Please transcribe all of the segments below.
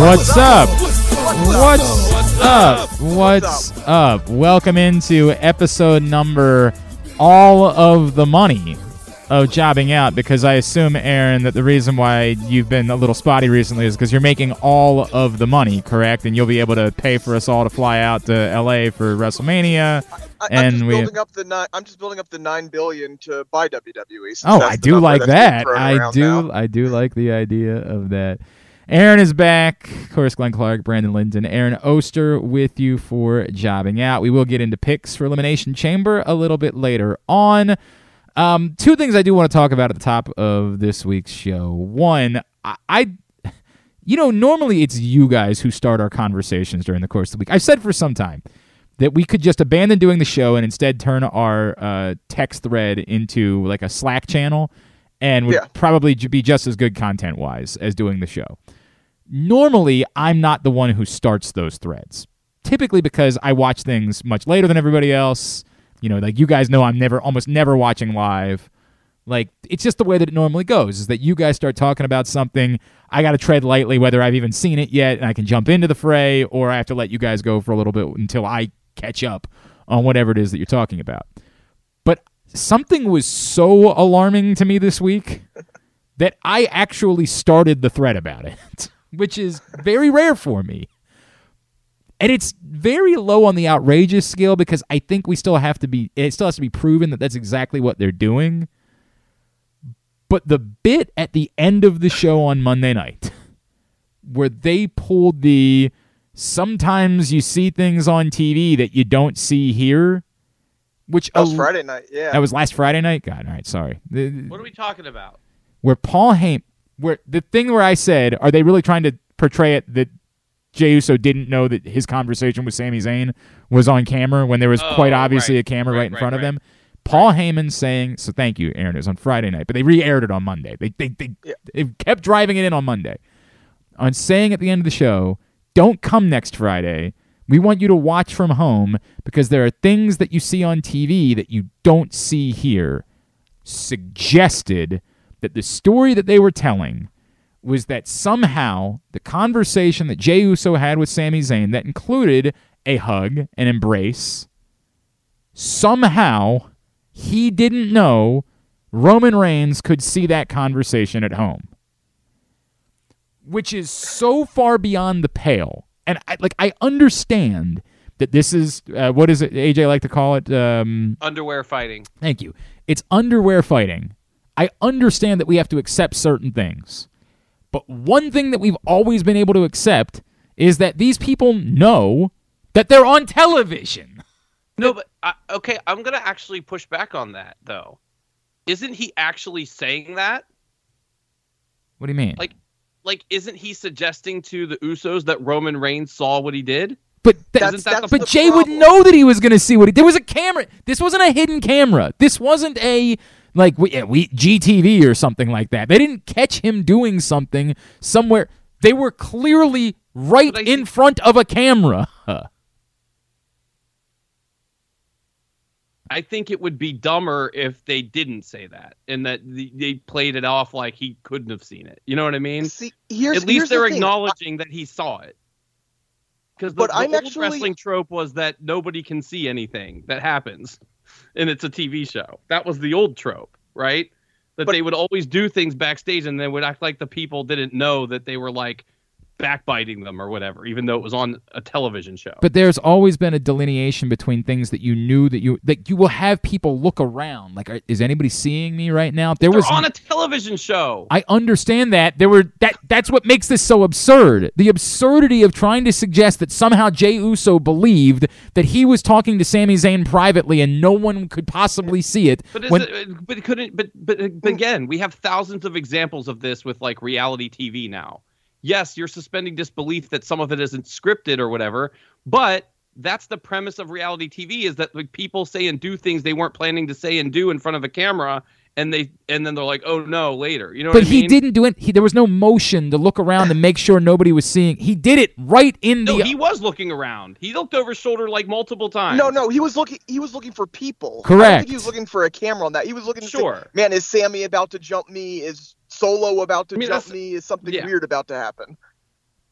What's up? What's up? What's up? What's up? Welcome into episode number all of the money of Jobbing Out, because I assume, Aaron, that the reason why you've been a little spotty recently is because you're making all of the money, correct? And you'll be able to pay for us all to fly out to LA for WrestleMania. I'm just building up the $9 billion to buy WWE. Oh, I do like that. I do like the idea of that. Aaron is back. Of course, Glenn Clark, Brandon Linden, Aaron Oster with you for Jobbing Out. We will get into picks for Elimination Chamber a little bit later on. Two things I do want to talk about at the top of this week's show. One, I normally it's you guys who start our conversations during the course of the week. I've said for some time that we could just abandon doing the show and instead turn our text thread into like a Slack channel and would probably be just as good content-wise as doing the show. Normally, I'm not the one who starts those threads, typically because I watch things much later than everybody else. You know, like you guys know, I'm almost never watching live. Like, it's just the way that it normally goes, is that you guys start talking about something. I got to tread lightly whether I've even seen it yet, and I can jump into the fray, or I have to let you guys go for a little bit until I catch up on whatever it is that you're talking about. But something was so alarming to me this week that I actually started the thread about it. Which is very rare for me. And it's very low on the outrageous scale because I think it still has to be proven that that's exactly what they're doing. But the bit at the end of the show on Monday night where they pulled the sometimes you see things on TV that you don't see here, which that was Friday night, yeah. That was last Friday night? God, all right, sorry. What are we talking about? Where Paul Heyman... Where the thing where I said, are they really trying to portray it that Jey Uso didn't know that his conversation with Sami Zayn was on camera when there was quite obviously a camera right in front of them? Paul Heyman saying, so thank you, Aaron, it was on Friday night, but they re-aired it on Monday. They kept driving it in on Monday. On saying at the end of the show, don't come next Friday. We want you to watch from home because there are things that you see on TV that you don't see here. Suggested that the story that they were telling was that somehow the conversation that Jey Uso had with Sami Zayn that included a hug, an embrace, somehow he didn't know Roman Reigns could see that conversation at home, which is so far beyond the pale. And I understand that this is, what is it AJ like to call it? Underwear fighting. Thank you. It's underwear fighting. I understand that we have to accept certain things. But one thing that we've always been able to accept is that these people know that they're on television. No, but, okay, I'm going to actually push back on that, though. Isn't he actually saying that? What do you mean? Like isn't he suggesting to the Usos that Roman Reigns saw what he did? But that's Jey would know that he was going to see what he did. There was a camera. This wasn't a hidden camera. This wasn't a... Like, we GTV or something like that. They didn't catch him doing something somewhere. They were clearly right in front of a camera. I think it would be dumber if they didn't say that and that they played it off like he couldn't have seen it. You know what I mean? See, at least they're acknowledging that he saw it. Because the wrestling trope was that nobody can see anything that happens. And it's a TV show. That was the old trope, right? But they would always do things backstage and they would act like the people didn't know that they were like backbiting them or whatever, even though it was on a television show. But there's always been a delineation between things that you knew that you will have people look around. Like, is anybody seeing me right now? They're on a television show. I understand that. That's what makes this so absurd. The absurdity of trying to suggest that somehow Jey Uso believed that he was talking to Sami Zayn privately and no one could possibly see it. But again, we have thousands of examples of this with like reality TV now. yes, you're suspending disbelief that some of it isn't scripted or whatever, but that's the premise of reality TV, is that like people say and do things they weren't planning to say and do in front of a camera, and then they're like, oh no, later. You know what I mean? But he didn't do it. There was no motion to look around and make sure nobody was seeing. He did it right in the... No, he was looking around. He looked over his shoulder like multiple times. No, he was looking for people. Correct. I don't think he was looking for a camera on that. He was looking to say, man, is Sammy about to jump me? Is Solo about to jump me? Is something weird about to happen?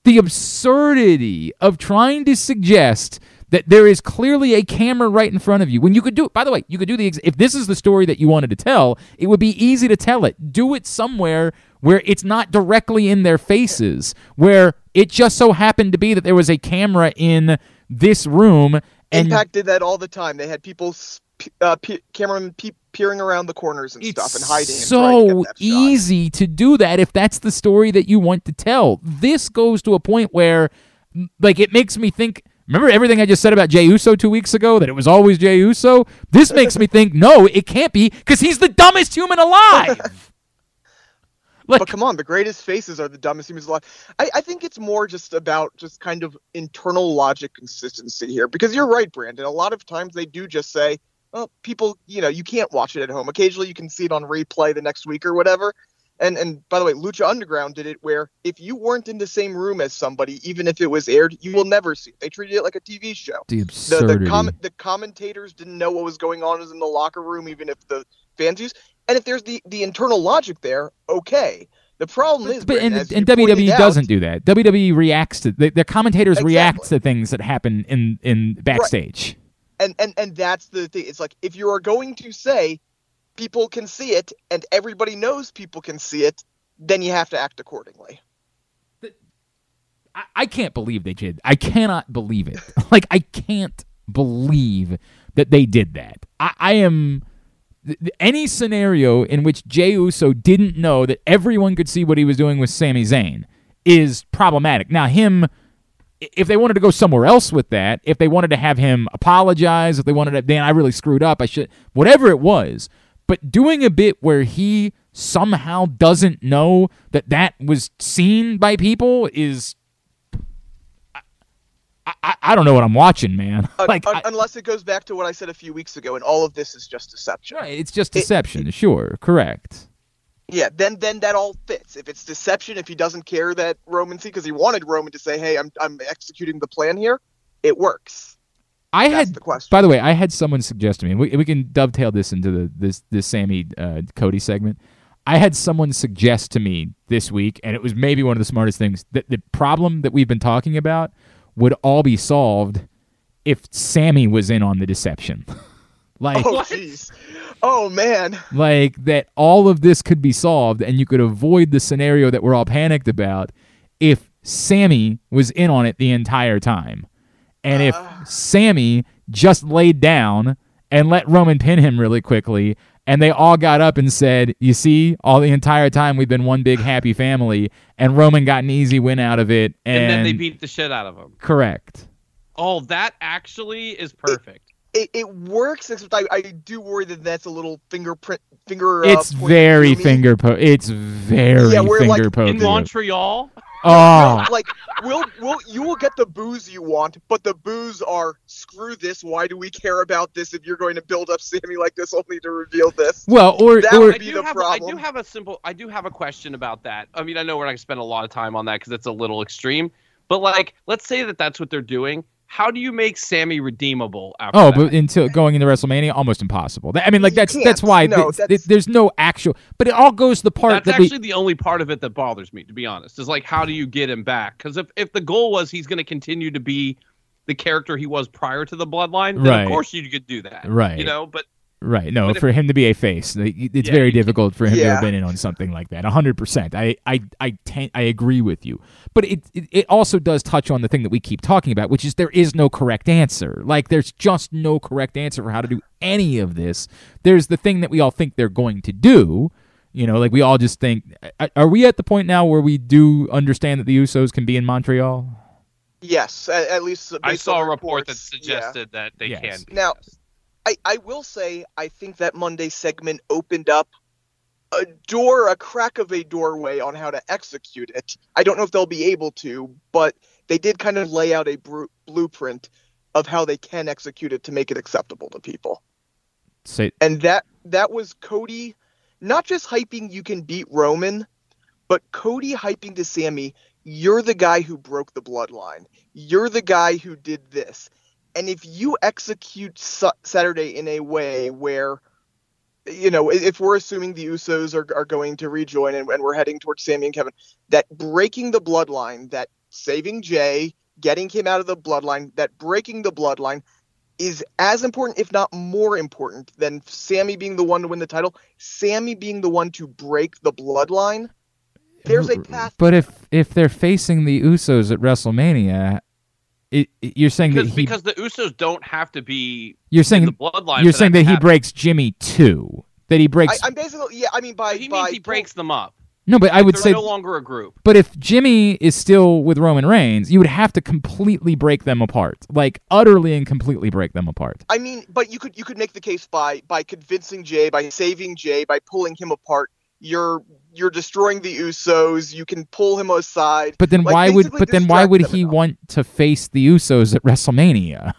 The absurdity of trying to suggest that there is clearly a camera right in front of you. When you could do it, by the way, if this is the story that you wanted to tell, it would be easy to tell it. Do it somewhere where it's not directly in their faces, where it just so happened to be that there was a camera in this room. And Impact did that all the time. They had people, cameramen peering around the corners and stuff and hiding. It's so easy to do that if that's the story that you want to tell. This goes to a point where, like, it makes me think... Remember everything I just said about Jey Uso 2 weeks ago, that it was always Jey Uso? This makes me think, no, it can't be, because he's the dumbest human alive. Like, but come on, the greatest faces are the dumbest humans alive. I think it's more just about just kind of internal logic consistency here, because you're right, Brandon. A lot of times they do just say, oh, people, you can't watch it at home. Occasionally you can see it on replay the next week or whatever. And by the way, Lucha Underground did it where if you weren't in the same room as somebody, even if it was aired, you will never see it. They treated it like a TV show. The absurdity. The commentators didn't know what was going on in the locker room, even if the fans used. And if there's the internal logic there, okay. The problem is... But WWE doesn't do that. WWE reacts to... Their commentators react to things that happen in backstage. Right. And that's the thing. It's like, if you are going to say... people can see it, and everybody knows people can see it, then you have to act accordingly. I can't believe they did. I cannot believe it. Like, I can't believe that they did that. I am... Any scenario in which Jey Uso didn't know that everyone could see what he was doing with Sami Zayn is problematic. Now, him... If they wanted to go somewhere else with that, if they wanted to have him apologize, if they wanted to... Dan, I really screwed up. I should... Whatever it was... But doing a bit where he somehow doesn't know that was seen by people is... I don't know what I'm watching, man. Unless it goes back to what I said a few weeks ago, and all of this is just deception. Right, it's just deception, sure, correct. Yeah, then that all fits. If it's deception, if he doesn't care that Roman... because he wanted Roman to say, hey, I'm executing the plan here, it works. By the way, I had someone suggest to me, and we can dovetail this into this Sammy Cody segment. I had someone suggest to me this week, and it was maybe one of the smartest things, that the problem that we've been talking about would all be solved if Sammy was in on the deception. Like, oh, jeez. Oh, man. Like, that all of this could be solved, and you could avoid the scenario that we're all panicked about if Sammy was in on it the entire time. And if Sammy just laid down and let Roman pin him really quickly, and they all got up and said, you see, all the entire time we've been one big happy family, and Roman got an easy win out of it. And then they beat the shit out of him. Correct. Oh, that actually is perfect. It works, except I do worry that that's a little finger poke. In Montreal? Oh. Like, you will get the boos you want, but the boos are, screw this, why do we care about this if you're going to build up Sammy like this only to reveal this? Well, problem. I do have a question about that. I mean, I know we're not going to spend a lot of time on that because it's a little extreme, but like, let's say that that's what they're doing. How do you make Sammy redeemable after that? But until going into WrestleMania, almost impossible. I mean, like, that's why there's no actual... But it all goes to the part that's actually the only part of it that bothers me, to be honest, is, like, how do you get him back? Because if the goal was he's going to continue to be the character he was prior to the Bloodline, then of course you could do that. Right. You know, but... Right. No, but for him to be a face, it's very difficult for him to have been in on something like that. 100%. I agree with you. But it also does touch on the thing that we keep talking about, which is there is no correct answer. Like, there's just no correct answer for how to do any of this. There's the thing that we all think they're going to do. You know, like, we all just think, are we at the point now where we do understand that the Usos can be in Montreal? Yes, at least. I saw a report that suggested that they can be. Now, I will say I think that Monday segment opened up a crack of a doorway on how to execute it. I don't know if they'll be able to, but they did kind of lay out a blueprint of how they can execute it to make it acceptable to people. And that was Cody not just hyping you can beat Roman, but Cody hyping to Sami, you're the guy who broke the bloodline. You're the guy who did this. And if you execute Saturday in a way where, you know, if we're assuming the Usos are going to rejoin and we're heading towards Sami and Kevin, that breaking the bloodline, that saving Jey, getting him out of the bloodline, that breaking the bloodline is as important, if not more important, than Sami being the one to win the title, Sami being the one to break the bloodline. There's a path. But if they're facing the Usos at WrestleMania, you're saying because the Usos don't have to be. You're saying in the bloodline. You're saying that he breaks Jimmy too. That he breaks. I'm basically, yeah. I mean, means he breaks them up. No, but I would say no longer a group. But if Jimmy is still with Roman Reigns, you would have to completely break them apart, like utterly and completely break them apart. I mean, but you could make the case by convincing Jey, by saving Jey, by pulling him apart. You're destroying the Usos. You can pull him aside. But then why would he want to face the Usos at WrestleMania?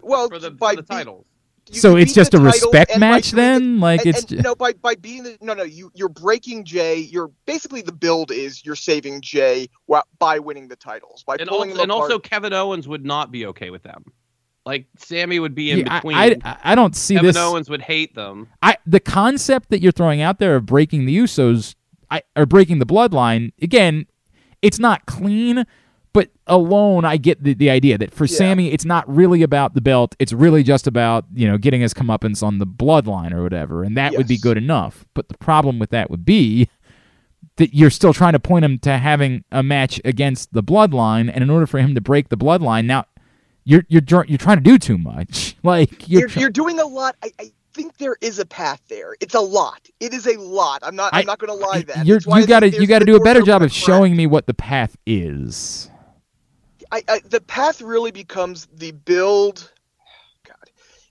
Well, for the titles. So it's just a respect match then? You're breaking Jey. You're basically, the build is you're saving Jey by winning the titles, by pulling him apart. And also Kevin Owens would not be okay with them. Like Sami would be in between. I don't see Kevin this. Kevin Owens would hate them. The concept that you're throwing out there of breaking the Usos or breaking the bloodline, again, it's not clean. But alone, I get the idea that for Sami, it's not really about the belt. It's really just about, you know, getting his comeuppance on the bloodline or whatever, and that would be good enough. But the problem with that would be that you're still trying to point him to having a match against the bloodline, and in order for him to break the bloodline, now you're trying to do too much. Like you're doing a lot. I think there is a path there. It's a lot. It is a lot. I'm not going to lie that. You got to do a better job of showing me what the path is. The path really becomes the build. God,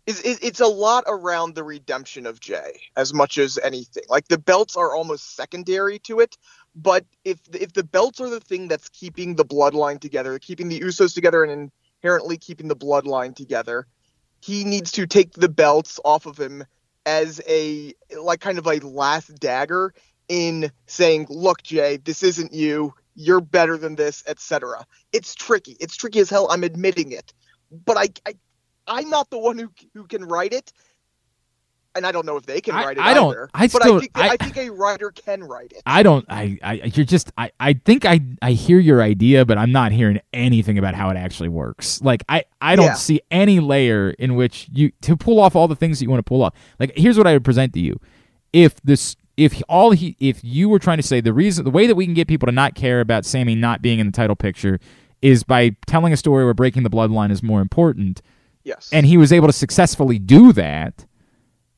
it's a lot around the redemption of Jey as much as anything. Like the belts are almost secondary to it. But if the belts are the thing that's keeping the bloodline together, keeping the Usos together, and inherently keeping the bloodline together, he needs to take the belts off of him as a like kind of a last dagger in saying, "Look, Jey, this isn't you. You're better than this," etc. It's tricky. It's tricky as hell. I'm admitting it, but I'm not the one who can write it, and I don't know if they can write it. I don't. Either. I think a writer can write it. I don't. I think I hear your idea, but I'm not hearing anything about how it actually works. Like I don't see any layer in which you to pull off all the things that you want to pull off. Like here's what I would present to you: if you were trying to say the way that we can get people to not care about Sami not being in the title picture is by telling a story where breaking the bloodline is more important. Yes. And he was able to successfully do that,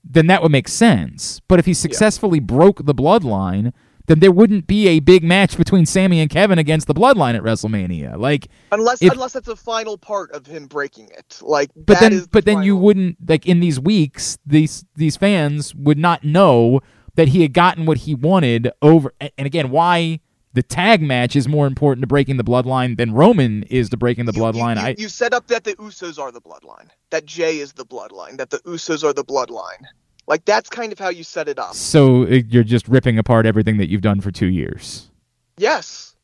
then that would make sense. But if he successfully broke the bloodline, then there wouldn't be a big match between Sami and Kevin against the bloodline at WrestleMania. Like unless that's the final part of him breaking it. Like But then you wouldn't, like in these weeks, these fans would not know that he had gotten what he wanted over, and again, why the tag match is more important to breaking the bloodline than Roman is to breaking the bloodline. You set up that the Usos are the bloodline, that Jey is the bloodline, that the Usos are the bloodline. Like, that's kind of how you set it up. So you're just ripping apart everything that you've done for 2 years. Yes.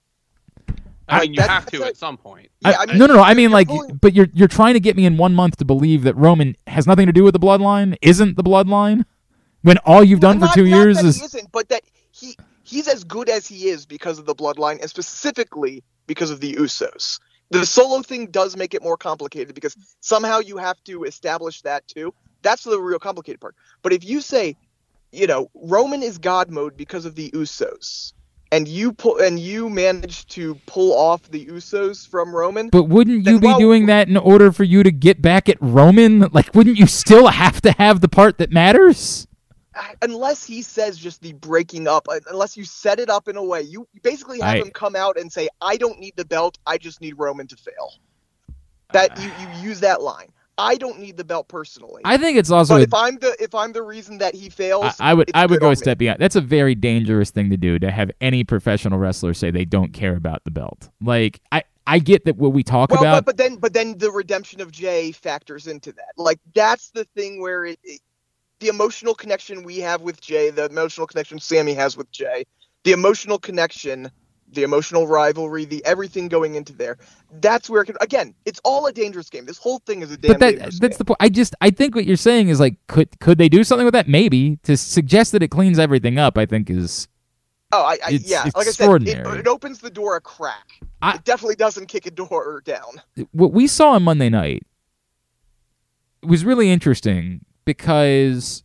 I mean, you have to at some point. Yeah, I mean, no. I mean, like, but you're trying to get me in 1 month to believe that Roman has nothing to do with the bloodline, isn't the bloodline? When all you've done for 2 years is... He isn't, but that he's as good as he is because of the bloodline, and specifically because of the Usos. The solo thing does make it more complicated, because somehow you have to establish that, too. That's the real complicated part. But if you say, you know, Roman is God mode because of the Usos, and you manage to pull off the Usos from Roman. But wouldn't you be doing that in order for you to get back at Roman? Like, wouldn't you still have to have the part that matters? Unless he says just the breaking up, unless you set it up in a way, you basically have him come out and say, "I don't need the belt. I just need Roman to fail." That you use that line. I don't need the belt personally. I think it's also. But if I'm the reason that he fails, I would go a step beyond. That's a very dangerous thing to do, to have any professional wrestler say they don't care about the belt. Like I get that what we talk about. But then the redemption of Jey factors into that. Like that's the thing where the emotional connection we have with Jey, the emotional connection Sami has with Jey, the emotional connection. The emotional rivalry, the everything going into there. That's where it can, again, it's all a dangerous game. This whole thing is a damn dangerous game. That's the point. I think what you're saying is like, could they do something with that? Maybe. To suggest that it cleans everything up, I think is like I said, it opens the door a crack. It definitely doesn't kick a door down. What we saw on Monday night was really interesting because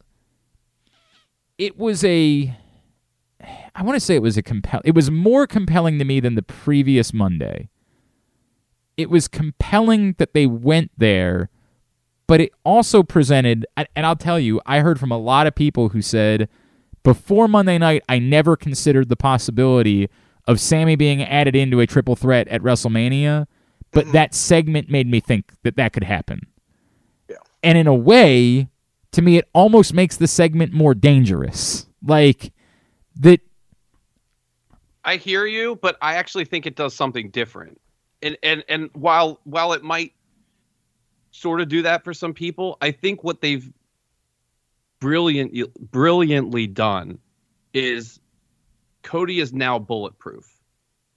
it was it was more compelling to me than the previous Monday. It was compelling that they went there, but it also presented, and I'll tell you, I heard from a lot of people who said, before Monday night, I never considered the possibility of Sami being added into a triple threat at WrestleMania, but that segment made me think that could happen. Yeah. And in a way, to me, it almost makes the segment more dangerous. Like, that I hear you, but I actually think it does something different. And while it might sort of do that for some people, I think what they've brilliantly done is Cody is now bulletproof.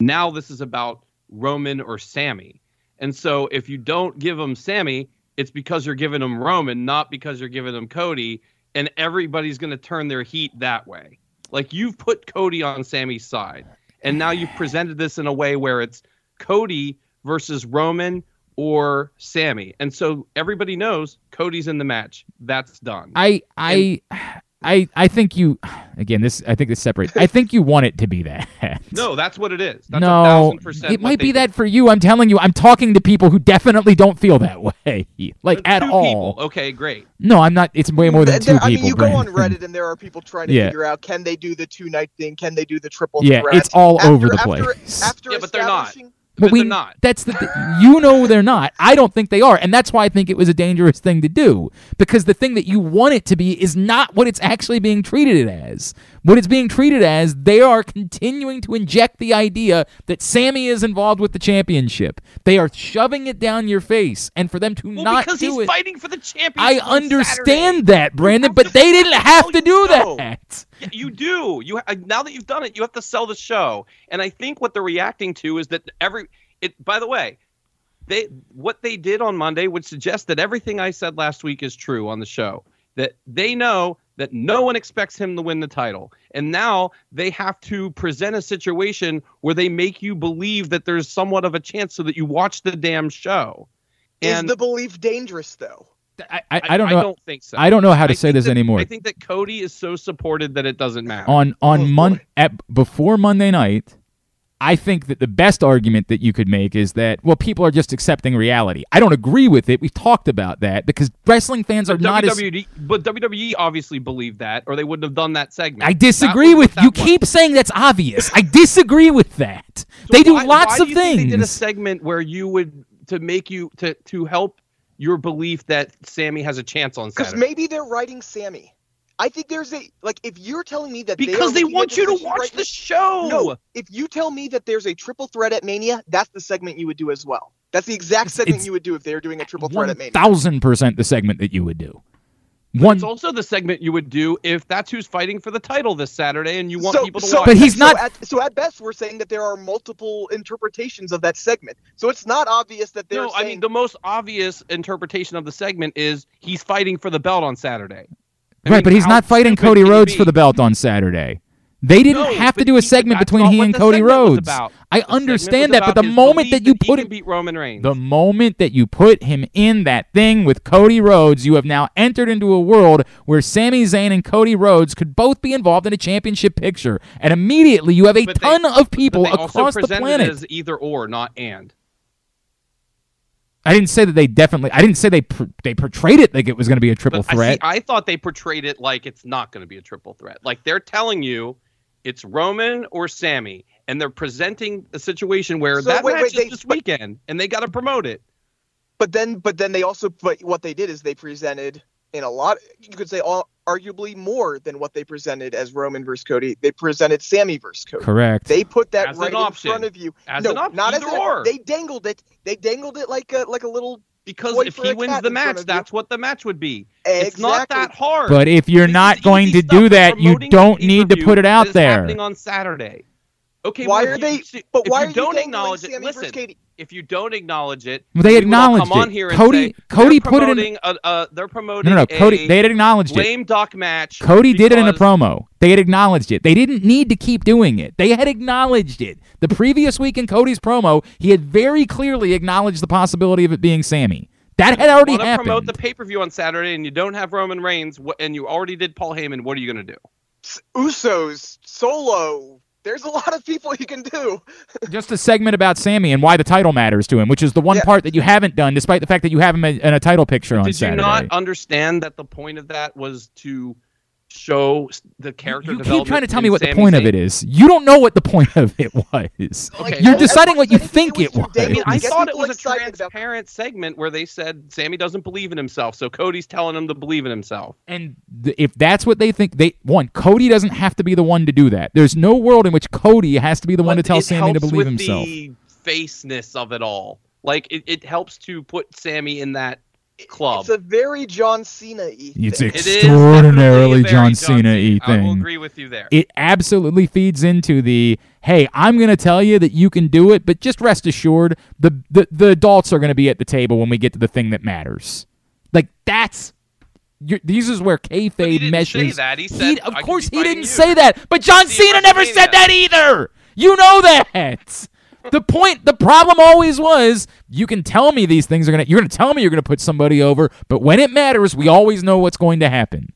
Now this is about Roman or Sami. And so if you don't give him Sami, it's because you're giving him Roman, not because you're giving him Cody, and everybody's going to turn their heat that way. Like, you've put Cody on Sami's side, and now you've presented this in a way where it's Cody versus Roman or Sami. And so everybody knows Cody's in the match. That's done. I think you, again, this separates. I think you want it to be that. No, that's what it is. That's 1,000%. It might be that for you. I'm telling you, I'm talking to people who definitely don't feel that way. Like, at all. People. Okay, great. No, I'm not. It's way more than two people. I mean, you go on Reddit and there are people trying to figure out, can they do the two-night thing? Can they do the triple threat? Yeah, it's all over the place. But they're not. But they're not. That's they're not. I don't think they are, and that's why I think it was a dangerous thing to do, because the thing that you want it to be is not what it's actually being treated as. What it's being treated as, they are continuing to inject the idea that Sami is involved with the championship. They are shoving it down your face, and for them to not do it. Because he's fighting for the championship. I understand that, Brandon, but they didn't have to do that. Yeah, you do. Now that you've done it, you have to sell the show. And I think what they're reacting to is that by the way, what they did on Monday would suggest that everything I said last week is true on the show. That they know that no one expects him to win the title. And now they have to present a situation where they make you believe that there's somewhat of a chance so that you watch the damn show. Is the belief dangerous, though? I don't know. I don't think so. I don't know how to say this anymore. I think that Cody is so supported that it doesn't matter. Before Monday night, I think that the best argument that you could make is that, well, people are just accepting reality. I don't agree with it. We've talked about that because wrestling fans are not as... But WWE obviously believed that, or they wouldn't have done that segment. I disagree with you. Keep saying that's obvious. I disagree with that. So they do lots of things. They did a segment where you would to help your belief that Sami has a chance on Saturday. Because maybe they're writing Sami. I think there's if you're telling me that... Because they want you to watch the show! No, if you tell me that there's a triple threat at Mania, that's the segment you would do as well. That's the exact segment you would do if they were doing a triple threat at Mania. 1,000% the segment that you would do. It's also the segment you would do if that's who's fighting for the title this Saturday and you want people to watch. But he's not... So at best, we're saying that there are multiple interpretations of that segment. So it's not obvious that they're saying... No, I mean, the most obvious interpretation of the segment is he's fighting for the belt on Saturday. Right, but he's not fighting Cody Rhodes for the belt on Saturday. They didn't have to do a segment between he and Cody Rhodes. I understand that, but the moment that you put him, beat Roman Reigns. The moment that you put him in that thing with Cody Rhodes, you have now entered into a world where Sami Zayn and Cody Rhodes could both be involved in a championship picture, and immediately you have a ton of people across the planet. It as either or, not and. I didn't say that they definitely... I didn't say they portrayed it like it was going to be a triple threat. I thought they portrayed it like it's not going to be a triple threat. Like, they're telling you it's Roman or Sami, and they're presenting a situation where that match is this weekend, and they got to promote it. But then they also, but what they did is they presented in a lot, you could say all, arguably more than what they presented as Roman versus Cody. They presented Sami versus Cody. Correct. They put that as right in front of you. As no, an option. Not as an option. They dangled it. They dangled it like a little. Because if he wins the match, that's what the match would be. Exactly. It's not that hard. But if you're not going to do that, you don't need to put it out there. It's happening on Saturday. Okay, why are they? But why don't acknowledge it? Listen, if you don't acknowledge it, they acknowledged it. Cody put it in. They're promoting. No, Cody. They had acknowledged it. Lame duck match. Cody did it in a promo. They had acknowledged it. They didn't need to keep doing it. They had acknowledged it. The previous week in Cody's promo, he had very clearly acknowledged the possibility of it being Sami. That had already happened. You want to promote the pay-per-view on Saturday, and you don't have Roman Reigns, and you already did Paul Heyman. What are you going to do? Usos solo. There's a lot of people you can do. Just a segment about Sami and why the title matters to him, which is the one part that you haven't done, despite the fact that you have him in a title picture on Saturday. Did you not understand that the point of that was to show the character development? You keep trying to tell me what the point of it is. You don't know what the point of it was. Okay. You're deciding what you think it was. I thought it was a transparent segment where they said Sami doesn't believe in himself, so Cody's telling him to believe in himself. And if that's what they think, Cody doesn't have to be the one to do that. There's no world in which Cody has to be the one to tell Sami to believe himself. The faceness of it all. Like, it helps to put Sami in that club. It's a very John Cena-y thing. It's extraordinarily John Cena-y thing. I will agree with you there. It absolutely feeds into the, hey, I'm going to tell you that you can do it, but just rest assured, the adults are going to be at the table when we get to the thing that matters. Like, that's... These is where kayfabe meshes... He didn't say that. He said, of course he didn't say that, but John Cena never said that either! You know that! The problem always was, you can tell me these things you're going to tell me you're going to put somebody over, but when it matters, we always know what's going to happen.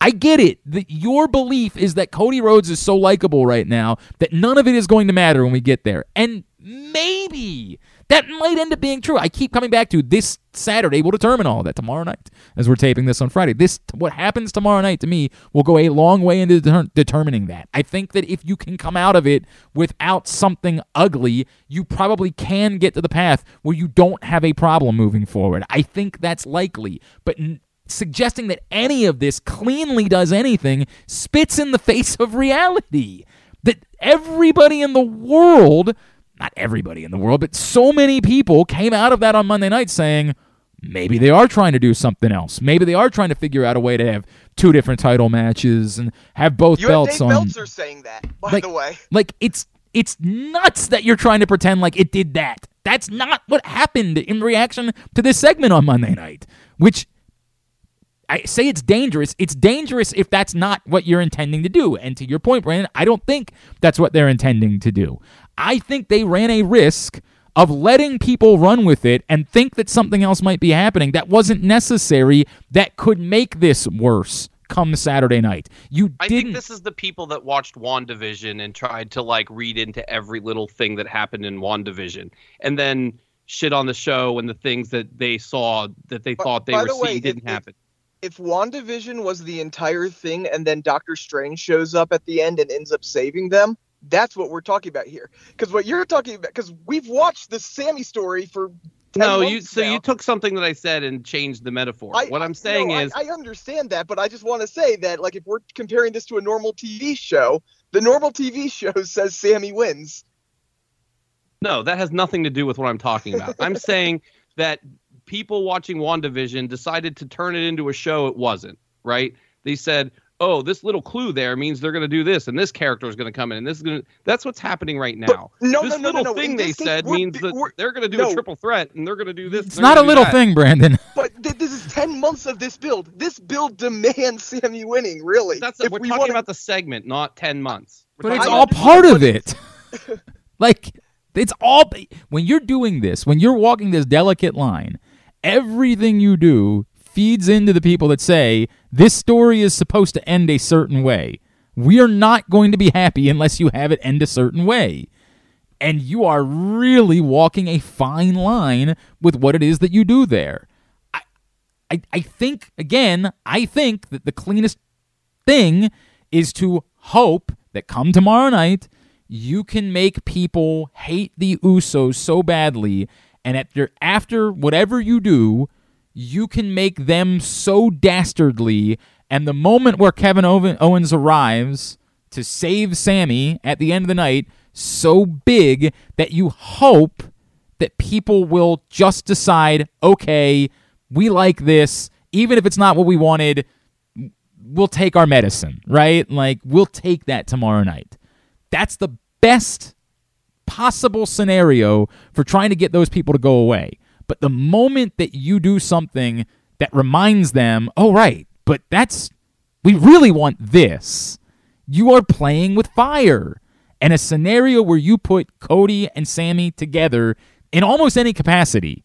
I get it. Your belief is that Cody Rhodes is so likable right now that none of it is going to matter when we get there. And maybe that might end up being true. I keep coming back to this Saturday will determine all of that. Tomorrow night, as we're taping this on Friday, what happens tomorrow night to me will go a long way into determining that. I think that if you can come out of it without something ugly, you probably can get to the path where you don't have a problem moving forward. I think that's likely, but suggesting that any of this cleanly does anything spits in the face of reality. That not everybody in the world, but so many people came out of that on Monday night saying, maybe they are trying to do something else. Maybe they are trying to figure out a way to have two different title matches and have both belts on. You and Dave Meltzer saying that, by the way. Like, it's nuts that you're trying to pretend like it did that. That's not what happened in reaction to this segment on Monday night, which... I say it's dangerous. It's dangerous if that's not what you're intending to do. And to your point, Brandon, I don't think that's what they're intending to do. I think they ran a risk of letting people run with it and think that something else might be happening that wasn't necessary, that could make this worse come Saturday night. I think this is the people that watched WandaVision and tried to read into every little thing that happened in WandaVision. And then shit on the show and the things that they saw that they thought they were seeing didn't happen. If WandaVision was the entire thing and then Doctor Strange shows up at the end and ends up saving them, that's what we're talking about here. Because what you're talking about, because we've watched the Sami story for 10 months now. So you took something that I said and changed the metaphor. What I'm saying is... I understand that, but I just want to say that if we're comparing this to a normal TV show, the normal TV show says Sami wins. No, that has nothing to do with what I'm talking about. I'm saying that... people watching WandaVision decided to turn it into a show it wasn't, right? They said, oh, this little clue there means they're going to do this, and this character is going to come in, and this is going to... That's what's happening right now. This little thing they said means that they're going to do a triple threat, and they're going to do this. It's not a little thing, Brandon. But this is 10 months of this build. This build demands Sami winning, really. We're talking about the segment, not 10 months. But it's all part of it. It's all... When you're doing this, when you're walking this delicate line... Everything you do feeds into the people that say, this story is supposed to end a certain way. We are not going to be happy unless you have it end a certain way. And you are really walking a fine line with what it is that you do there. I think that the cleanest thing is to hope that come tomorrow night, you can make people hate the Usos so badly And after whatever you do, you can make them so dastardly. And the moment where Kevin Owens arrives to save Sami at the end of the night, so big that you hope that people will just decide, okay, we like this. Even if it's not what we wanted, we'll take our medicine, right? Like, we'll take that tomorrow night. That's the best possible scenario for trying to get those people to go away. But the moment that you do something that reminds them, oh, right, but we really want this, you are playing with fire. And a scenario where you put Cody and Sami together in almost any capacity,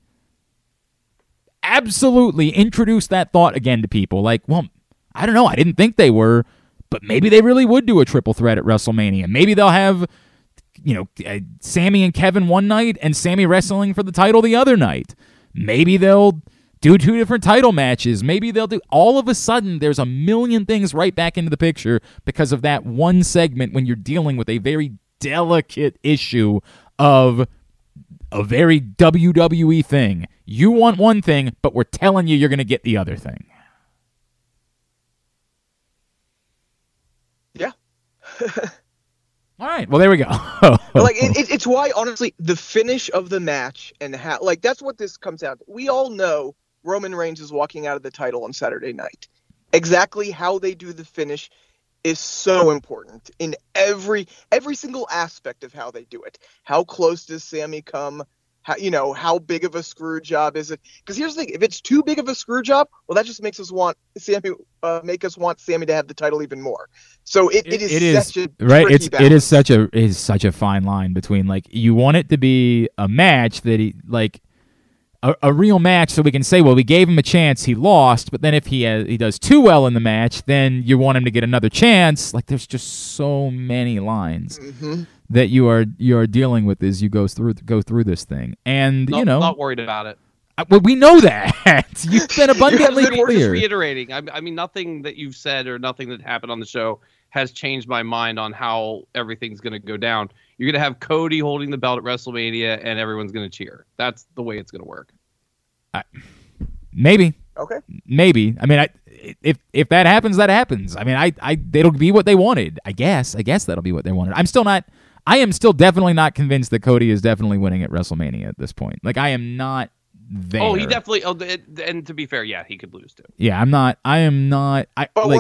absolutely introduce that thought again to people. Like, well, I don't know, I didn't think they were, but maybe they really would do a triple threat at WrestleMania. Maybe they'll have, Sami and Kevin one night and Sami wrestling for the title the other night. Maybe they'll do two different title matches. Maybe they'll do... All of a sudden, there's a million things right back into the picture because of that one segment when you're dealing with a very delicate issue of a very WWE thing. You want one thing, but we're telling you're going to get the other thing. Yeah. All right. Well, there we go. It's why, honestly, the finish of the match and how... Like, that's what this comes down to. We all know Roman Reigns is walking out of the title on Saturday night. Exactly how they do the finish is so important in every single aspect of how they do it. How close does Sami come? How big of a screw job is it? Because here's the thing. If it's too big of a screw job, well, that just makes us want Sami, to have the title even more. So it is such a fine line between, like, you want it to be a match that he, like, a real match, so we can say, well, we gave him a chance, he lost, but then if he does too well in the match, then you want him to get another chance. Like, there's just so many lines that you are dealing with as you go through this thing, and not worried about it. Well, we know that. You've been abundantly clear. Just reiterating. I mean, nothing that you've said or nothing that happened on the show has changed my mind on how everything's going to go down. You're going to have Cody holding the belt at WrestleMania, and everyone's going to cheer. That's the way it's going to work. Maybe. Okay. Maybe. I mean, if that happens, that happens. I mean, it'll be what they wanted. I guess that'll be what they wanted. I am still definitely not convinced that Cody is definitely winning at WrestleMania at this point. Like, I am not there. Oh, he definitely. Oh, and to be fair, yeah, he could lose too. Yeah, I'm not. I am not.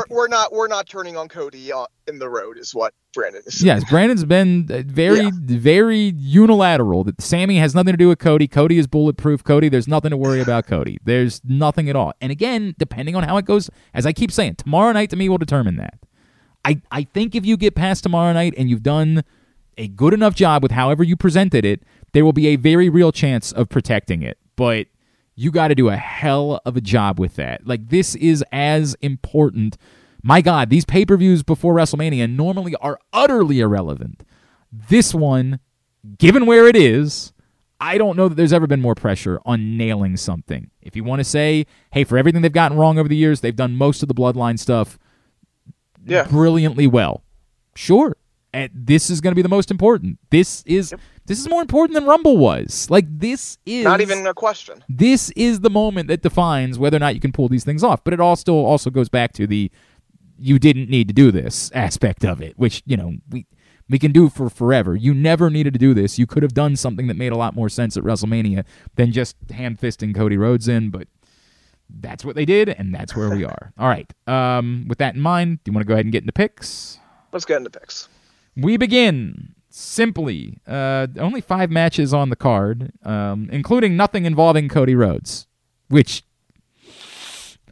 We're not turning on Cody in the road, is what Brandon is saying. Yes, Brandon's been very, very unilateral. That Sami has nothing to do with Cody. Cody is bulletproof. Cody, there's nothing to worry about. Cody, there's nothing at all. And again, depending on how it goes, as I keep saying, tomorrow night to me will determine that. I think if you get past tomorrow night and you've done a good enough job with however you presented it, there will be a very real chance of protecting it. But you got to do a hell of a job with that. Like, this is as important. My God, these pay-per-views before WrestleMania normally are utterly irrelevant. This one, given where it is, I don't know that there's ever been more pressure on nailing something. If you want to say, hey, for everything they've gotten wrong over the years, they've done most of the bloodline stuff brilliantly well. Sure. And this is going to be the most important. This is more important than Rumble was. Like, this is... Not even a question. This is the moment that defines whether or not you can pull these things off. But it all still also goes back to the you didn't need to do this aspect of it, which, we can do for forever. You never needed to do this. You could have done something that made a lot more sense at WrestleMania than just ham-fisting Cody Rhodes in, but that's what they did, and that's where we are. All right. With that in mind, do you want to go ahead and get into picks? Let's get into picks. We begin... Simply, only 5 matches on the card, including nothing involving Cody Rhodes, which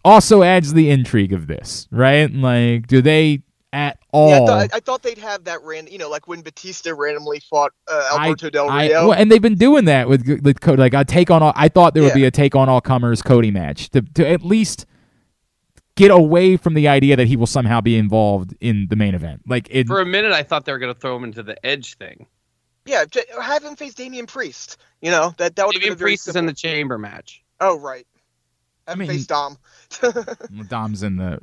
also adds the intrigue of this, right? Like, do they at all... Yeah, I thought they'd have that random, like when Batista randomly fought Alberto Del Rio. And they've been doing that with Cody. Like, I thought there would be a take on all comers Cody match to at least get away from the idea that he will somehow be involved in the main event. Like, for a minute, I thought they were going to throw him into the Edge thing. Yeah, have him face Damian Priest. That would be Damian Priest is in the chamber match. Oh, right. I mean, face Dom. Dom's in the...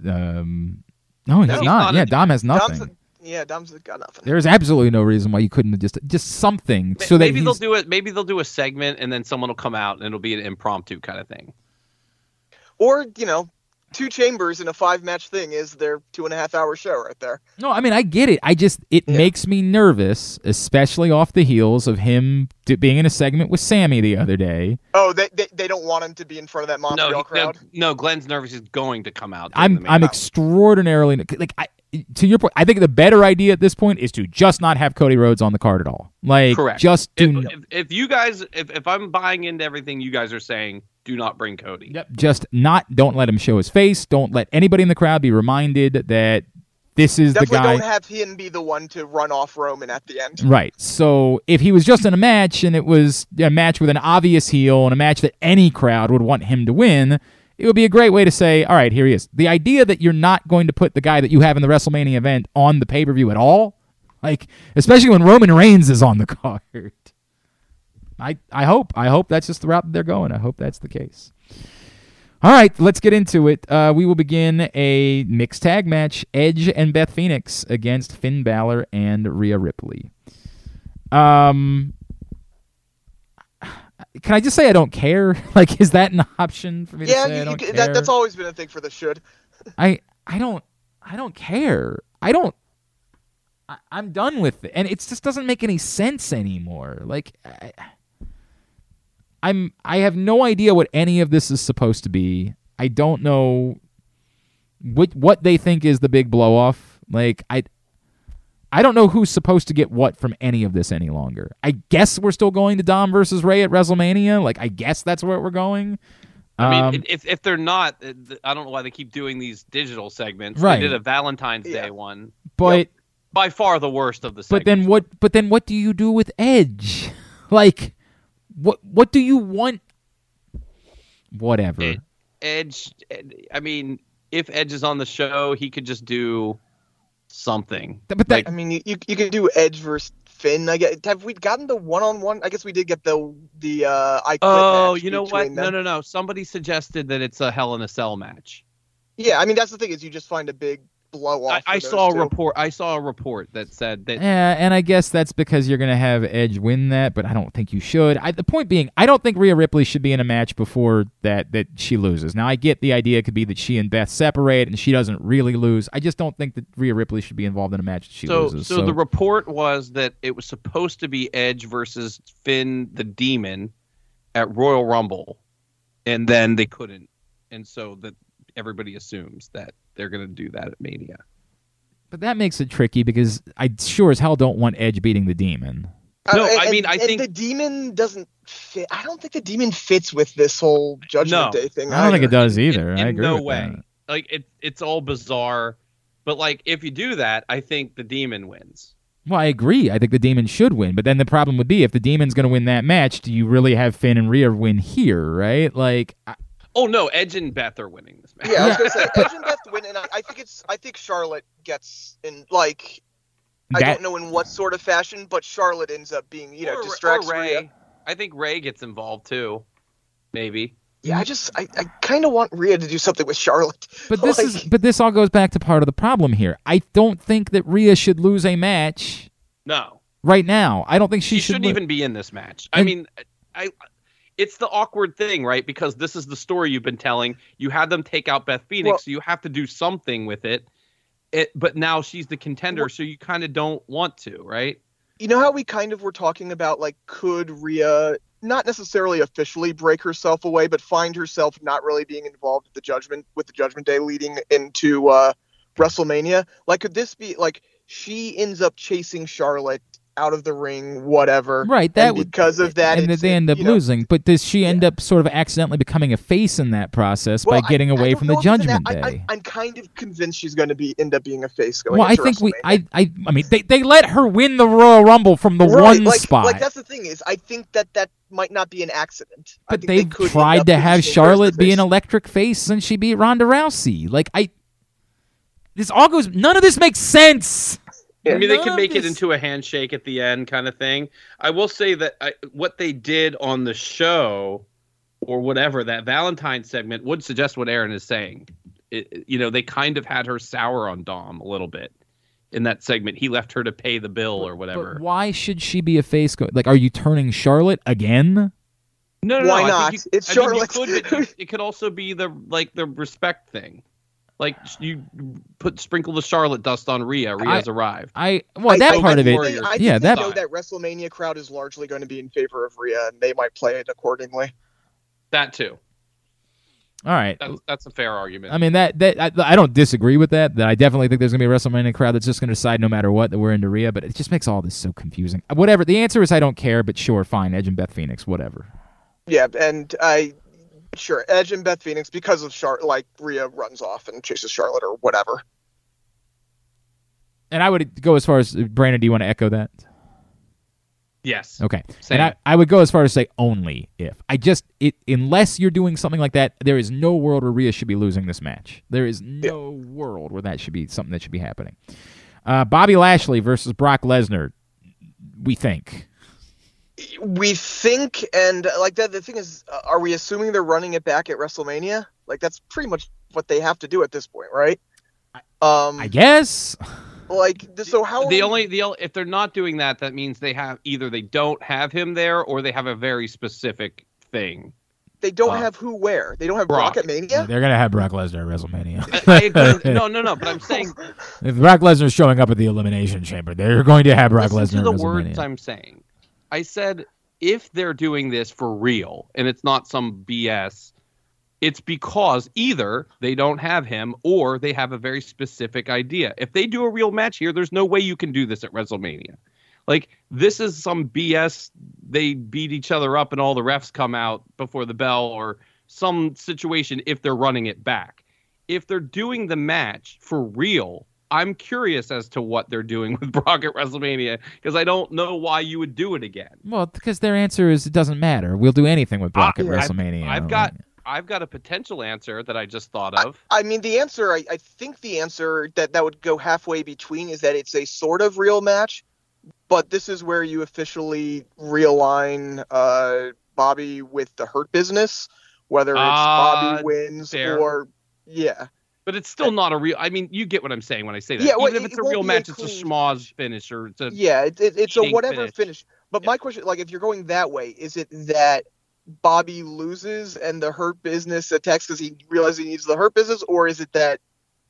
No, he's not. Yeah, Dom has nothing. Yeah, Dom's got nothing. There's absolutely no reason why you couldn't have just something. So maybe they'll do it. Maybe they'll do a segment, and then someone will come out, and it'll be an impromptu kind of thing. Or, you know, two chambers in a 5-match thing is their 2.5-hour show right there. No, I mean, I get it. It makes me nervous, especially off the heels of him being in a segment with Sammy the other day. Oh, they don't want him to be in front of that Montreal crowd. No, Glenn's nervous. He's going to come out. I'm extraordinarily like to your point. I think the better idea at this point is to just not have Cody Rhodes on the card at all. Like, correct. Just do. If you guys, if I'm buying into everything you guys are saying, do not bring Cody. Yep. Just don't let him show his face. Don't let anybody in the crowd be reminded that this is the guy. Don't have him be the one to run off Roman at the end. Right. So if he was just in a match and it was a match with an obvious heel and a match that any crowd would want him to win, it would be a great way to say, all right, here he is. The idea that you're not going to put the guy that you have in the WrestleMania event on the pay-per-view at all, like, especially when Roman Reigns is on the card. I hope that's just the route that they're going. I hope that's the case. All right, let's get into it. We will begin a mixed tag match, Edge and Beth Phoenix against Finn Balor and Rhea Ripley. Can I just say I don't care? Like, is that an option for me to say I don't care? That's always been a thing for the should. I don't care. I'm done with it. And it just doesn't make any sense anymore. Like... I have no idea what any of this is supposed to be. I don't know what they think is the big blow off. Like, I don't know who's supposed to get what from any of this any longer. I guess we're still going to Dom versus Rey at WrestleMania. Like, I guess that's where we're going. I mean, if they're not, I don't know why they keep doing these digital segments. Right. They did a Valentine's Day one. But by far the worst of the segments. But then what do you do with Edge? Like, What do you want? Whatever. Edge. I mean, if Edge is on the show, he could just do something. But that, like, I mean, you could do Edge versus Finn. I guess. Have we gotten the 1-on-1? I guess we did get the I Quit. Oh, match, you know what? Them. No. Somebody suggested that it's a Hell in a Cell match. Yeah, I mean, that's the thing is you just find a big blow off. I saw a report that said that. Yeah, and I guess that's because you're going to have Edge win that, but I don't think you should. The point being, I don't think Rhea Ripley should be in a match before that she loses. Now, I get the idea could be that she and Beth separate and she doesn't really lose. I just don't think that Rhea Ripley should be involved in a match that she loses. So the report was that it was supposed to be Edge versus Finn the Demon at Royal Rumble, and then they couldn't, and so that everybody assumes that they're going to do that at Mania. But that makes it tricky because I sure as hell don't want Edge beating the Demon. I think the Demon doesn't fit. I don't think the Demon fits with this whole Judgment Day thing. I don't think it does either. I agree. No way. That. Like it's all bizarre. But like if you do that, I think the Demon wins. Well, I agree. I think the Demon should win. But then the problem would be if the Demon's going to win that match, do you really have Finn and Rhea win here? Right? Like. Oh no, Edge and Beth are winning this match. Yeah, I was gonna say Edge and Beth win, and I think Charlotte gets in like that, I don't know in what sort of fashion, but Charlotte ends up being distracts Rey. Rhea. I think Rey gets involved too, maybe. Yeah, I kind of want Rhea to do something with Charlotte. But this this all goes back to part of the problem here. I don't think that Rhea should lose a match. No. Right now, I don't think she shouldn't even be in this match. It's the awkward thing, right? Because this is the story you've been telling. You had them take out Beth Phoenix, so you have to do something with it. But now she's the contender, so you kind of don't want to, right? You know how we kind of were talking about, like, could Rhea not necessarily officially break herself away, but find herself not really being involved with the Judgment Day leading into WrestleMania? Like, could this be, like, she ends up chasing Charlotte out of the ring, whatever. Right, that would, because of that, and they end up losing. But does she end up sort of accidentally becoming a face in that process by getting away from the Judgment Day? I'm kind of convinced she's going to end up being a face going. Well, I think I mean, they let her win the Royal Rumble from the one spot. Like that's the thing is, I think that might not be an accident. But they tried to have Charlotte be an electric face, and she beat Ronda Rousey. Like this all goes. None of this makes sense. Yeah. I mean, they can make it into a handshake at the end kind of thing. I will say that what they did on the show or whatever, that Valentine's segment would suggest what Aaron is saying. They kind of had her sour on Dom a little bit. in that segment. He left her to pay the bill or whatever. But why should she be a face? Like, are you turning Charlotte again? No. Why not? It's Charlotte. It could also be the respect thing. Like, you sprinkle the Charlotte dust on Rhea. Rhea's arrived. Well, that part of it. I think that WrestleMania crowd is largely going to be in favor of Rhea, and they might play it accordingly. That too. All right, that's a fair argument. I mean, I don't disagree with that. That I definitely think there's going to be a WrestleMania crowd that's just going to decide no matter what that we're into Rhea, but it just makes all this so confusing. Whatever. The answer is I don't care, but sure, fine. Edge and Beth Phoenix, whatever. Yeah, and Edge and Beth Phoenix because of Charlotte. Like Rhea runs off and chases Charlotte or whatever. And I would go as far as Brandon. Do you want to echo that? Yes. Okay. Same. And I would go as far as say only if. Unless you're doing something like that, there is no world where Rhea should be losing this match. There is no world where that should be something that should be happening. Bobby Lashley versus Brock Lesnar, we think. We think, and like that. The thing is, are we assuming they're running it back at WrestleMania? Like that's pretty much what they have to do at this point, right? I guess. If they're not doing that, that means they have either they don't have him there or they have a very specific thing. They don't have who where. They don't have Brock at Mania? They're gonna have Brock Lesnar at WrestleMania. No, but I'm saying if Brock Lesnar's showing up at the Elimination Chamber, they're going to have Brock Lesnar at WrestleMania. Listen to the words I'm saying. I said if they're doing this for real and it's not some BS, it's because either they don't have him or they have a very specific idea. If they do a real match here, there's no way you can do this at WrestleMania. Like, this is some BS. They beat each other up and all the refs come out before the bell or some situation if they're running it back. If they're doing the match for real, I'm curious as to what they're doing with Brock at WrestleMania because I don't know why you would do it again. Well, because their answer is it doesn't matter. We'll do anything with Brock at WrestleMania. I've got a potential answer that I just thought of. I think the answer that would go halfway between is that it's a sort of real match, but this is where you officially realign Bobby with the Hurt Business, whether it's Bobby wins fair. Or... Yeah. But it's still not a real... I mean, you get what I'm saying when I say that. Yeah, well, even if it's a real match, it's a schmoz finish or it's a... Yeah, it's a whatever finish. But my question, like, if you're going that way, is it that... Bobby loses and the Hurt Business attacks because he realizes he needs the Hurt Business, or is it that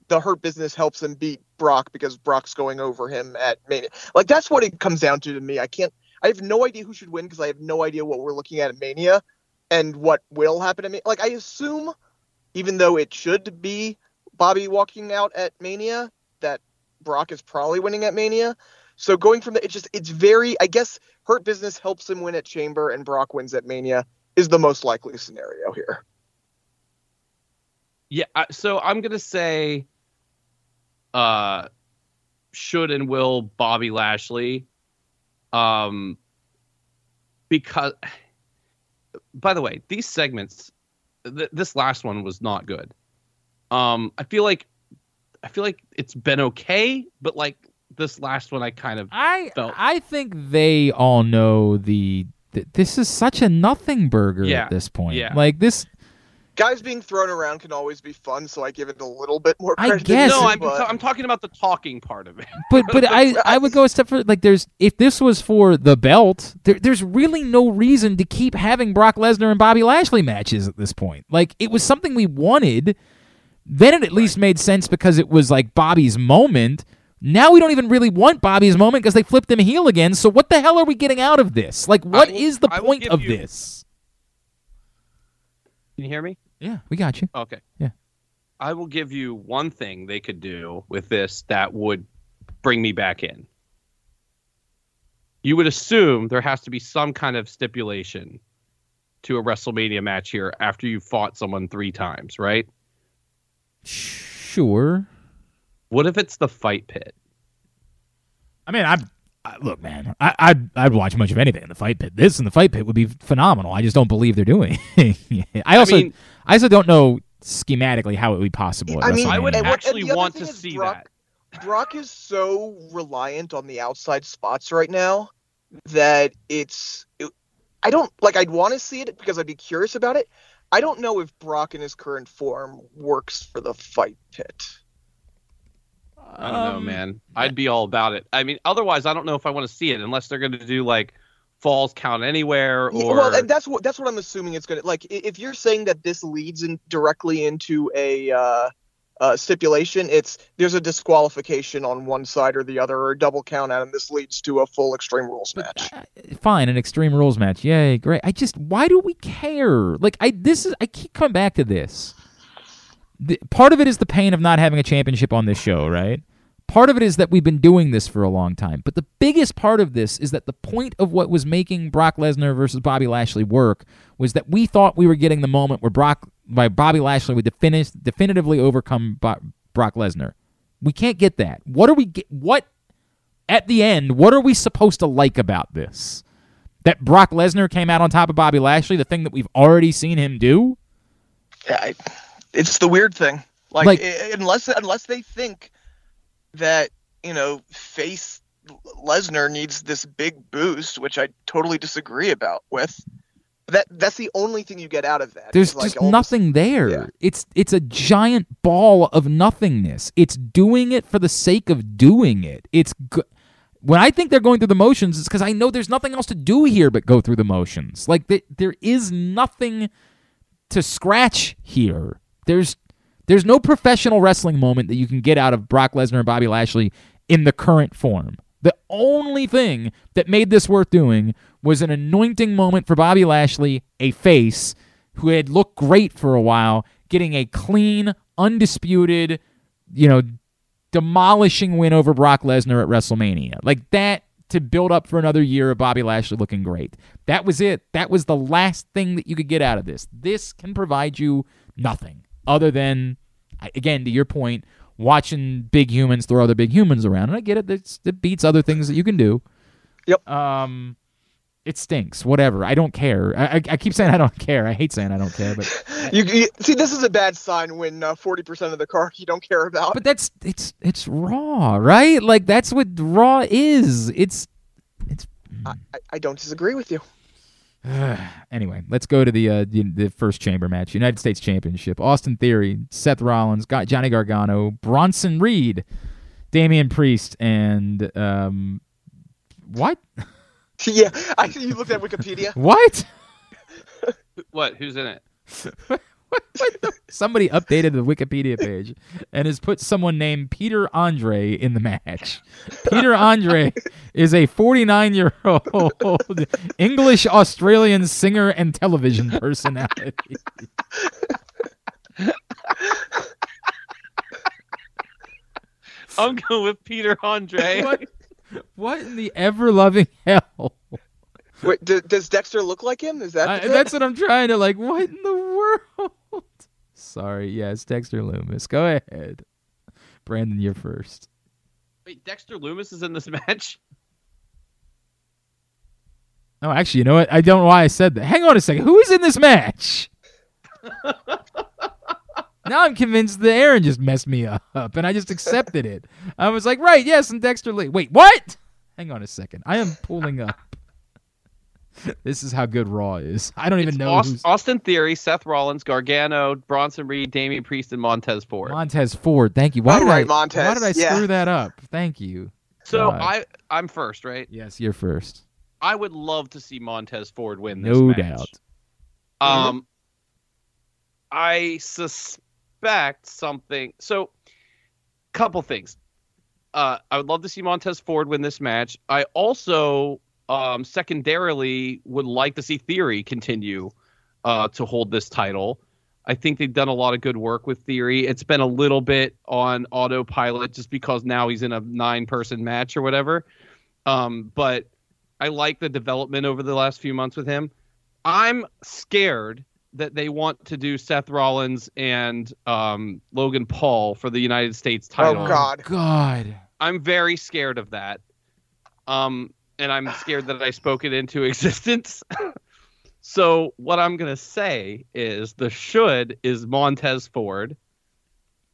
the Hurt Business helps him beat Brock because Brock's going over him at Mania? Like, that's what it comes down to me. I have no idea who should win because I have no idea what we're looking at Mania and what will happen at Mania. Like, I assume, even though it should be Bobby walking out at Mania, that Brock is probably winning at Mania. So going from that, I guess Hurt Business helps him win at Chamber and Brock wins at Mania. Is the most likely scenario here. Yeah, so I'm going to say should and will Bobby Lashley. Because, by the way, these segments, this last one was not good. I feel like it's been okay, but like this last one I kind of felt. I think they all know this is such a nothing burger at this point. Yeah. Like this, guys being thrown around can always be fun, so I give it a little bit more credit. I guess. I'm talking about the talking part of it. But I would go a step further. Like if this was for the belt, there's really no reason to keep having Brock Lesnar and Bobby Lashley matches at this point. Like it was something we wanted. Then it at least made sense because it was like Bobby's moment. Now we don't even really want Bobby's moment because they flipped him heel again. So what the hell are we getting out of this? Like, what is the point of this? Can you hear me? Yeah, we got you. Okay. Yeah. I will give you one thing they could do with this that would bring me back in. You would assume there has to be some kind of stipulation to a WrestleMania match here after you fought someone 3 times, right? Sure. What if it's the fight pit? I mean, look, man, I'd watch much of anything in the fight pit. This in the fight pit would be phenomenal. I just don't believe they're doing it. I also don't know schematically how it would be possible. I mean, I would actually want to see Brock, that. Brock is so reliant on the outside spots right now that I'd want to see it because I'd be curious about it. I don't know if Brock in his current form works for the fight pit. I don't know, man. I'd be all about it. I mean, otherwise, I don't know if I want to see it unless they're going to do like falls count anywhere or. Well, and that's what I'm assuming it's going to, like. If you're saying that this leads in directly into a stipulation, it's there's a disqualification on one side or the other, or a double count out, and this leads to a full Extreme Rules match. Fine, an Extreme Rules match. Yay, great. I just, why do we care? Like, I keep coming back to this. Part of it is the pain of not having a championship on this show, right? Part of it is that we've been doing this for a long time. But the biggest part of this is that the point of what was making Brock Lesnar versus Bobby Lashley work was that we thought we were getting the moment where Bobby Lashley would definitively overcome Brock Lesnar. We can't get that. At the end, what are we supposed to like about this? That Brock Lesnar came out on top of Bobby Lashley, the thing that we've already seen him do? Yeah, it's the weird thing. Unless they think that, you know, face Lesnar needs this big boost, which I totally disagree with. That's the only thing you get out of that. There's just nothing there. Yeah. It's a giant ball of nothingness. It's doing it for the sake of doing it. It's when I think they're going through the motions, it's because I know there's nothing else to do here but go through the motions. Like there is nothing to scratch here. There's no professional wrestling moment that you can get out of Brock Lesnar and Bobby Lashley in the current form. The only thing that made this worth doing was an anointing moment for Bobby Lashley, a face who had looked great for a while, getting a clean, undisputed, you know, demolishing win over Brock Lesnar at WrestleMania. Like that, to build up for another year of Bobby Lashley looking great. That was it. That was the last thing that you could get out of this. This can provide you nothing other than, again, to your point, watching big humans throw other big humans around. And I get it. It beats other things that you can do. Yep. It stinks. Whatever. I don't care. I keep saying I don't care. I hate saying I don't care. But you see, this is a bad sign when 40% of the card you don't care about. But it's Raw, right? Like that's what Raw is. It's. I don't disagree with you. Anyway, let's go to the first chamber match, United States Championship. Austin Theory, Seth Rollins, Johnny Gargano, Bronson Reed, Damian Priest, and what? Yeah, you looked at Wikipedia. What? What? Who's in it? Somebody updated the Wikipedia page and has put someone named Peter Andre in the match. Peter Andre is a 49-year-old English-Australian singer and television personality. I'm going with Peter Andre. What in the ever-loving hell? Wait, does Dexter look like him? Is that that's what I'm trying to like? What in the world? Sorry, yes, Dexter Loomis. Go ahead, Brandon. You're first. Wait, Dexter Loomis is in this match? Oh, actually, you know what? I don't know why I said that. Hang on a second. Who is in this match? Now I'm convinced that Aaron just messed me up, and I just accepted it. I was like, right, yes, and Dexter Lee. Wait, what? Hang on a second. I am pulling up. This is how good Raw is. I don't even know. Austin Theory, Seth Rollins, Gargano, Bronson Reed, Damian Priest, and Montez Ford. Montez Ford. Thank you. Why did I screw that up? Thank you. So I'm first, right? Yes, you're first. I would love to see Montez Ford win this match. No doubt. I suspect something. So, couple things. I would love to see Montez Ford win this match. I also... secondarily, would like to see Theory continue to hold this title. I think they've done a lot of good work with Theory. It's been a little bit on autopilot just because now he's in a 9-person match or whatever. But I like the development over the last few months with him. I'm scared that they want to do Seth Rollins and Logan Paul for the United States title. Oh, God. I'm very scared of that. And I'm scared that I spoke it into existence. So what I'm going to say is the should is Montez Ford.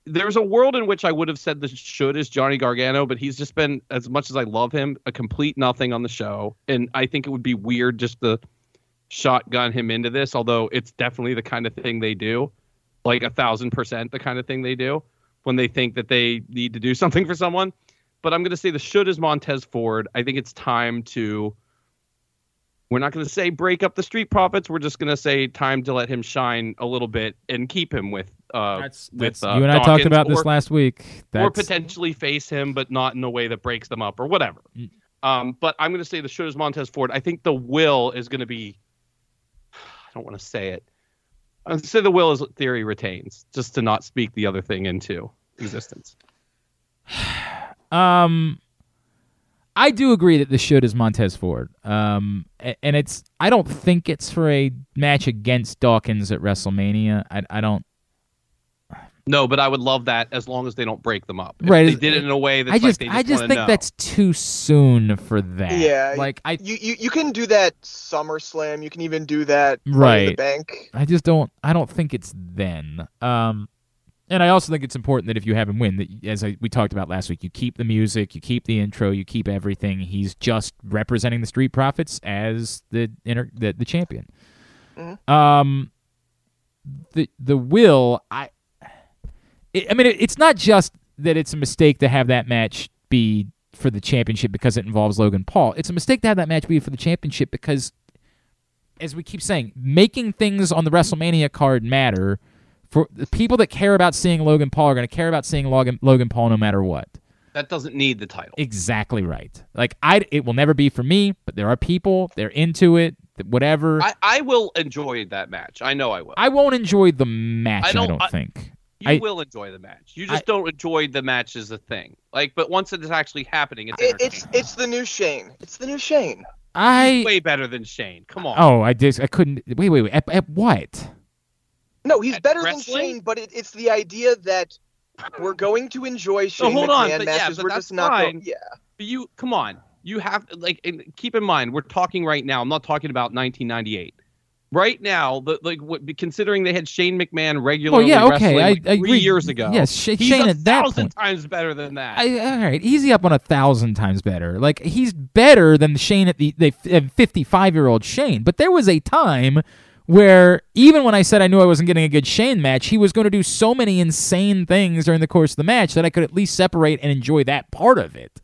There's a world in which I would have said the should is Johnny Gargano, but he's just been, as much as I love him, a complete nothing on the show. And I think it would be weird just to shotgun him into this, although it's definitely the kind of thing they do. Like 1,000% the kind of thing they do. when they think that they need to do something for someone. But I'm going to say the should is Montez Ford. I think it's time to, we're not going to say break up the Street Profits. We're just going to say time to let him shine a little bit and keep him with you and I Dawkins, talked about this last week. Or potentially face him, but not in a way that breaks them up or whatever. But I'm going to say the should is Montez Ford. I think the will is going to be, I don't want to say it. I'd say the will is Theory retains, just to not speak the other thing into existence. I do agree that the should is Montez Ford. And it's, I don't think it's for a match against Dawkins at WrestleMania. I don't. No, but I would love that as long as they don't break them up. If right. They did it in a way that's I just think that's too soon for that. Yeah. Like you can do that SummerSlam. You can even do that right. In the Bank. I don't think it's then. And I also think it's important that if you have him win, that as we talked about last week, you keep the music, you keep the intro, you keep everything. He's just representing the Street Profits as the champion. Mm-hmm. The will it's not just that it's a mistake to have that match be for the championship because it involves Logan Paul. It's a mistake to have that match be for the championship because, as we keep saying, making things on the WrestleMania card matter. For the people that care about seeing Logan Paul are going to care about seeing Logan Paul no matter what. That doesn't need the title. Exactly right. Like it will never be for me, but there are people, they're into it. Whatever. I will enjoy that match. I know I will. I won't enjoy the match, I don't think. You will enjoy the match. You just don't enjoy the match as a thing. Like, but once it's actually happening, it's the new Shane. It's the new Shane. He's way better than Shane. Come on. Oh, I couldn't. Wait. At what? No, he's better than Shane, but it's the idea that we're going to enjoy Shane McMahon matches. But we're just not going. Yeah. But come on. You have and keep in mind we're talking right now. I'm not talking about 1998. Right now, considering they had Shane McMahon regularly wrestling 3 years ago. Yes, Shane at that point. He's 1,000 times better than that. All right, easy up on 1,000 times better. Like, he's better than Shane at the 55-year-old Shane. But there was a time where even when I said I knew I wasn't getting a good Shane match, he was going to do so many insane things during the course of the match that I could at least separate and enjoy that part of it.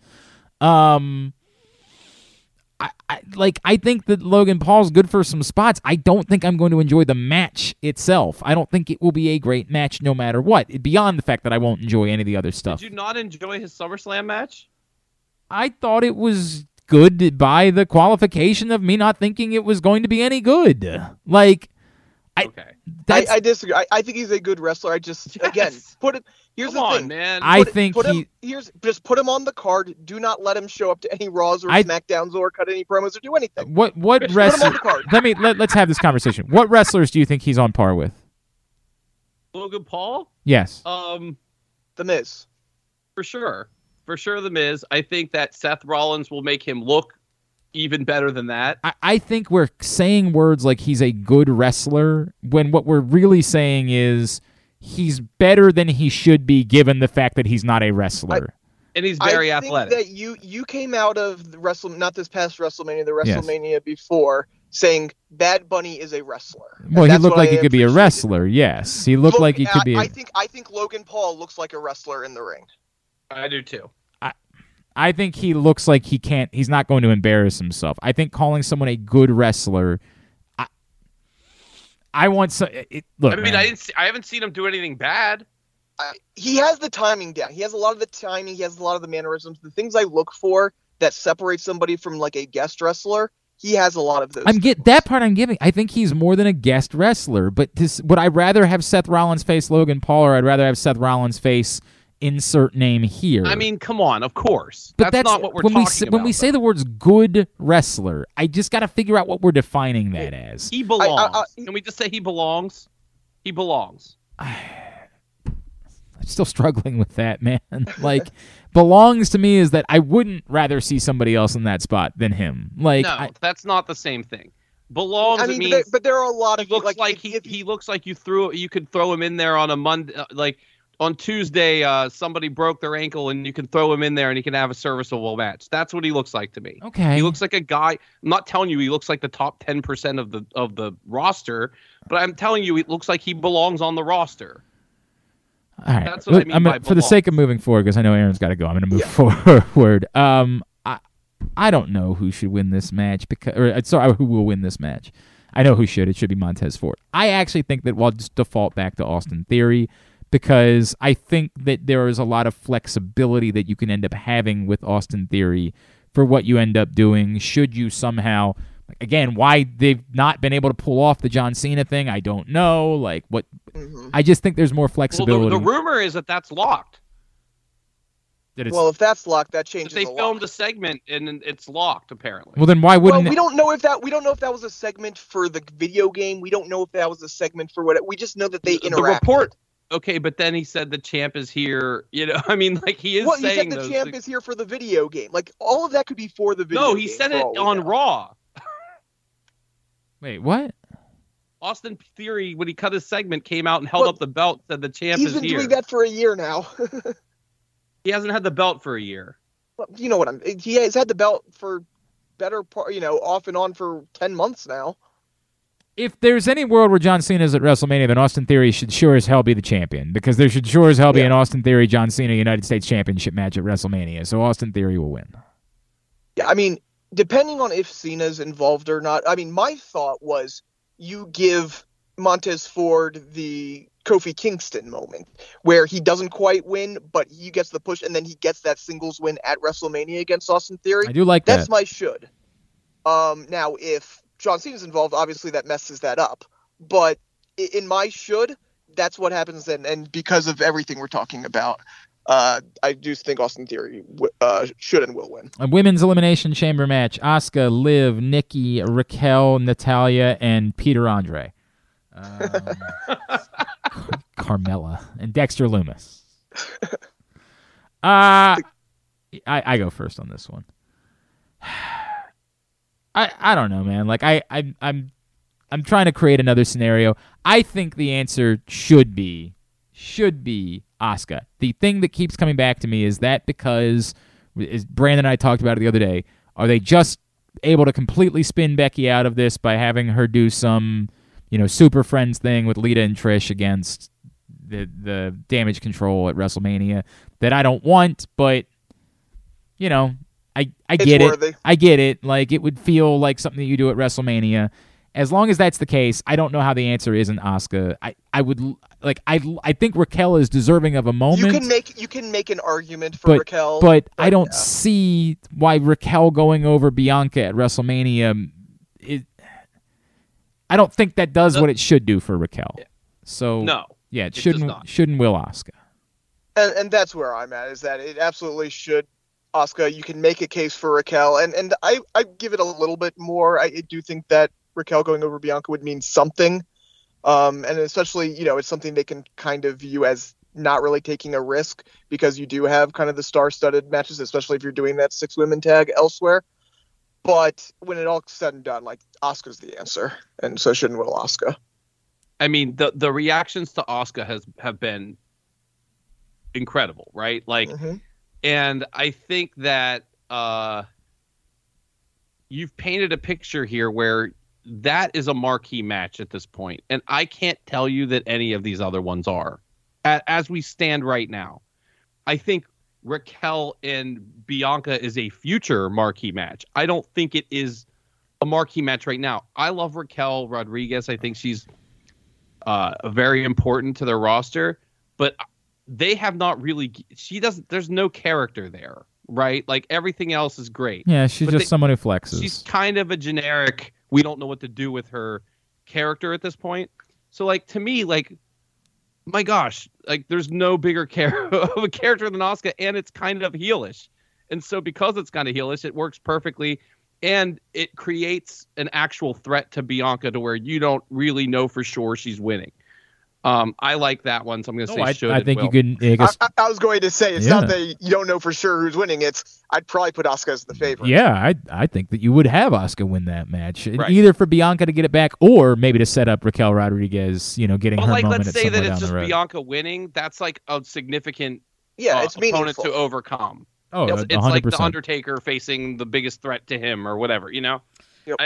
I think that Logan Paul's good for some spots. I don't think I'm going to enjoy the match itself. I don't think it will be a great match no matter what, beyond the fact that I won't enjoy any of the other stuff. Did you not enjoy his SummerSlam match? I thought it was good by the qualification of me not thinking it was going to be any good. Like, I disagree. I think he's a good wrestler. I just, again, put it... Here's Come the on, thing, man. Just put him on the card. Do not let him show up to any Raws or SmackDowns or cut any promos or do anything. What wrestler? Let's have this conversation. What wrestlers do you think he's on par with? Logan Paul? Yes. The Miz. For sure, the Miz. I think that Seth Rollins will make him look even better than that. I think we're saying words like he's a good wrestler when what we're really saying is he's better than he should be, given the fact that he's not a wrestler, and he's very athletic. I think that you came out of the WrestleMania before, saying Bad Bunny is a wrestler. Well, he looked like he could be a wrestler. Yes, he looked like he could be. I think Logan Paul looks like a wrestler in the ring. I do too. I think he looks like he can't. He's not going to embarrass himself. I think calling someone a good wrestler. I want some. I haven't seen him do anything bad. He has the timing down. He has a lot of the timing. He has a lot of the mannerisms. The things I look for that separate somebody from like a guest wrestler. He has a lot of those. That part I'm giving. I think he's more than a guest wrestler. But would I rather have Seth Rollins face Logan Paul, or I'd rather have Seth Rollins face insert name here? I mean, come on, of course. But that's not what we're talking about. When we say the words good wrestler, I just got to figure out what we're defining that as. He belongs. Can we just say he belongs? He belongs. I'm still struggling with that, man. Like, belongs to me is that I wouldn't rather see somebody else in that spot than him. Like, no, that's not the same thing. Belongs. I mean, but there are a lot of looks like he looks like you could throw him in there on a Monday, like. On Tuesday, somebody broke their ankle, and you can throw him in there, and he can have a serviceable match. That's what he looks like to me. Okay, he looks like a guy. I'm not telling you he looks like the top 10% of the roster, but I'm telling you it looks like he belongs on the roster. All right. That's what I mean by belong. For the sake of moving forward, because I know Aaron's got to go, I'm going to move forward. I don't know who should win this match, because who will win this match. I know who should. It should be Montez Ford. I actually think that we'll just default back to Austin Theory, because I think that there is a lot of flexibility that you can end up having with Austin Theory for what you end up doing. Should you somehow, again, why they've not been able to pull off the John Cena thing, I don't know. Like what? Mm-hmm. I just think there's more flexibility. Well, the rumor is that that's locked. Well, if that's locked, that changes. They filmed a segment and it's locked, apparently. Well, then why wouldn't? Well, we don't know if that was a segment for the video game. We don't know if that was a segment for what. We just know that they interacted. The report. Okay, but then he said the champ is here. You know, I mean, like he is. Well, saying he said the champ is here for the video game. Like all of that could be for the video. No, he said it on Raw. Wait, what? Austin Theory, when he cut his segment, came out and held up the belt, said the champ is here. He's been doing that for a year now. He hasn't had the belt for a year. Well, you know what he has had the belt for better part, you know, off and on for 10 months now. If there's any world where John Cena is at WrestleMania, then Austin Theory should sure as hell be the champion, because there should sure as hell be an Austin Theory, John Cena, United States Championship match at WrestleMania. So Austin Theory will win. Yeah, I mean, depending on if Cena's involved or not, I mean, my thought was you give Montez Ford the Kofi Kingston moment where he doesn't quite win, but he gets the push, and then he gets that singles win at WrestleMania against Austin Theory. I do like that. That's my should. Now, if John Cena's involved, obviously that messes that up. But in my should, that's what happens then. And because of everything we're talking about, I do think Austin Theory should and will win. A women's elimination chamber match: Asuka, Liv, Nikki, Raquel, Natalia, and Peter Andre. Carmella and Dexter Lumis. I go first on this one. I don't know, man. Like I'm trying to create another scenario. I think the answer should be Asuka. The thing that keeps coming back to me is that, because as Brandon and I talked about it the other day, are they just able to completely spin Becky out of this by having her do some, you know, Super Friends thing with Lita and Trish against the Damage Control at WrestleMania that I don't want, but, you know, I get it. I get it. Like, it would feel like something that you do at WrestleMania. As long as that's the case, I don't know how the answer is in Asuka. I think Raquel is deserving of a moment. You can make an argument for Raquel. But I don't see why Raquel going over Bianca at WrestleMania is... I don't think that does what it should do for Raquel. So no, yeah, it shouldn't will Asuka. And that's where I'm at, is that it absolutely should Asuka. You can make a case for Raquel, and I give it a little bit more. I do think that Raquel going over Bianca would mean something, and especially, you know, it's something they can kind of view as not really taking a risk, because you do have kind of the star-studded matches, especially if you're doing that 6-women tag elsewhere. But when it all said and done, like, Asuka's the answer, and so shouldn't will Asuka. I mean, the reactions to Asuka have been incredible, right? Like, mm-hmm. And I think that you've painted a picture here where that is a marquee match at this point, and I can't tell you that any of these other ones are. As we stand right now, I think Raquel and Bianca is a future marquee match. I don't think it is a marquee match right now. I love Raquel Rodriguez. I think she's very important to their roster, but they have not really. There's no character there, right? Like, everything else is great. Yeah, she's just someone who flexes. She's kind of a generic, we don't know what to do with her character at this point. So, like, to me, like, my gosh, like, there's no bigger of a character than Asuka, and it's kind of heelish. And so because it's kind of heelish, it works perfectly, and it creates an actual threat to Bianca to where you don't really know for sure she's winning. I like that one, so I'm going to say should. I think you could. I was going to say it's not that you don't know for sure who's winning. It's I'd probably put Asuka as the favorite. Yeah, I think that you would have Asuka win that match, right, either for Bianca to get it back or maybe to set up Raquel Rodriguez, you know, getting her moment. Well, like, let's say that it's just Bianca winning. That's like a significant it's opponent to overcome. Oh, it's like the Undertaker facing the biggest threat to him or whatever, you know. Yep.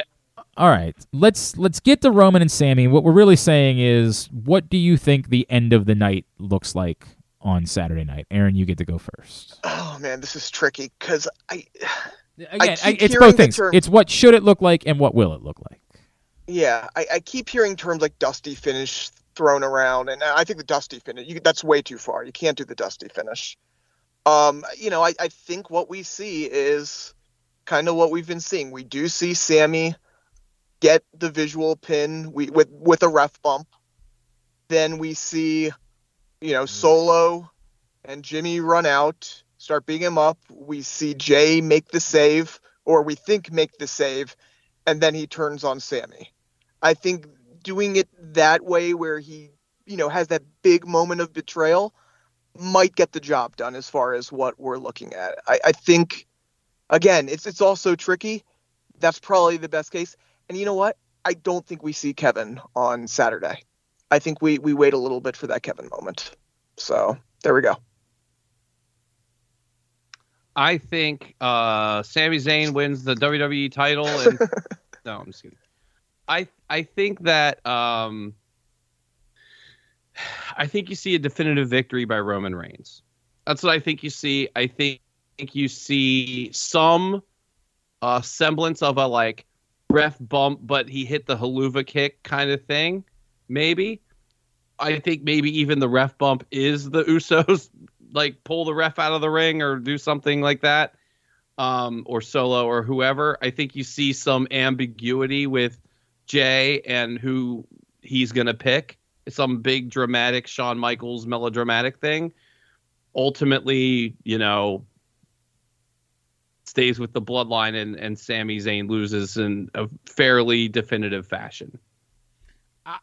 All right, let's get to Roman and Sami. What we're really saying is, what do you think the end of the night looks like on Saturday night? Aaron, you get to go first. Oh man, this is tricky because it's both things. It's what should it look like and what will it look like. Yeah, I keep hearing terms like dusty finish thrown around, and I think the dusty finish—that's way too far. You can't do the dusty finish. I think what we see is kind of what we've been seeing. We do see Sami get the visual pin with a ref bump. Then we see, Solo and Jimmy run out, start beating him up. We see Jey make the save, or we think make the save, and then he turns on Sami. I think doing it that way where he, has that big moment of betrayal might get the job done as far as what we're looking at. I think, again, it's also tricky. That's probably the best case. And you know what? I don't think we see Kevin on Saturday. I think we wait a little bit for that Kevin moment. So there we go. I think Sami Zayn wins the WWE title. And... No, I'm just kidding. I think that I think you see a definitive victory by Roman Reigns. That's what I think you see. I think you see some semblance of a ref bump, but he hit the haluva kick kind of thing. Maybe. I think maybe even the ref bump is the Usos, pull the ref out of the ring or do something like that, or Solo or whoever. I think you see some ambiguity with Jey and who he's going to pick. It's some big dramatic Shawn Michaels melodramatic thing. Ultimately, stays with the bloodline and Sami Zayn loses in a fairly definitive fashion.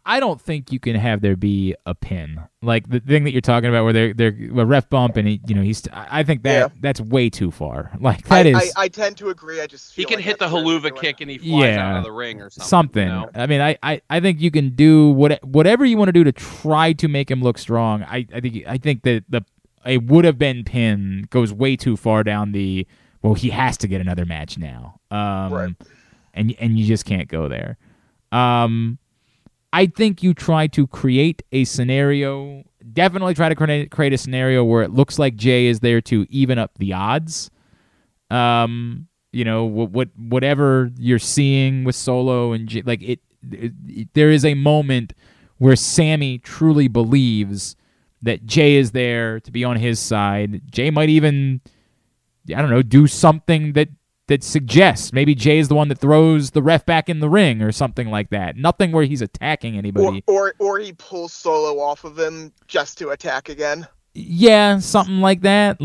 I don't think you can have there be a pin, like the thing that you're talking about, where they're a ref bump and he's. I think that that's way too far. I tend to agree. I just feel he can hit the haluva kick and he flies out of the ring or something. I mean, I think you can do whatever you want to do to try to make him look strong. I think that a would have been pin goes way too far down the. Well, he has to get another match now, right? And you just can't go there. I think you try to create a scenario, definitely try to create a scenario where it looks like Jey is there to even up the odds. Whatever you're seeing with Solo and Jey, there is a moment where Sami truly believes that Jey is there to be on his side. Jey might even, do something that suggests maybe Jey is the one that throws the ref back in the ring or something like that. Nothing where he's attacking anybody. Or he pulls Solo off of him just to attack again. Yeah, something like that.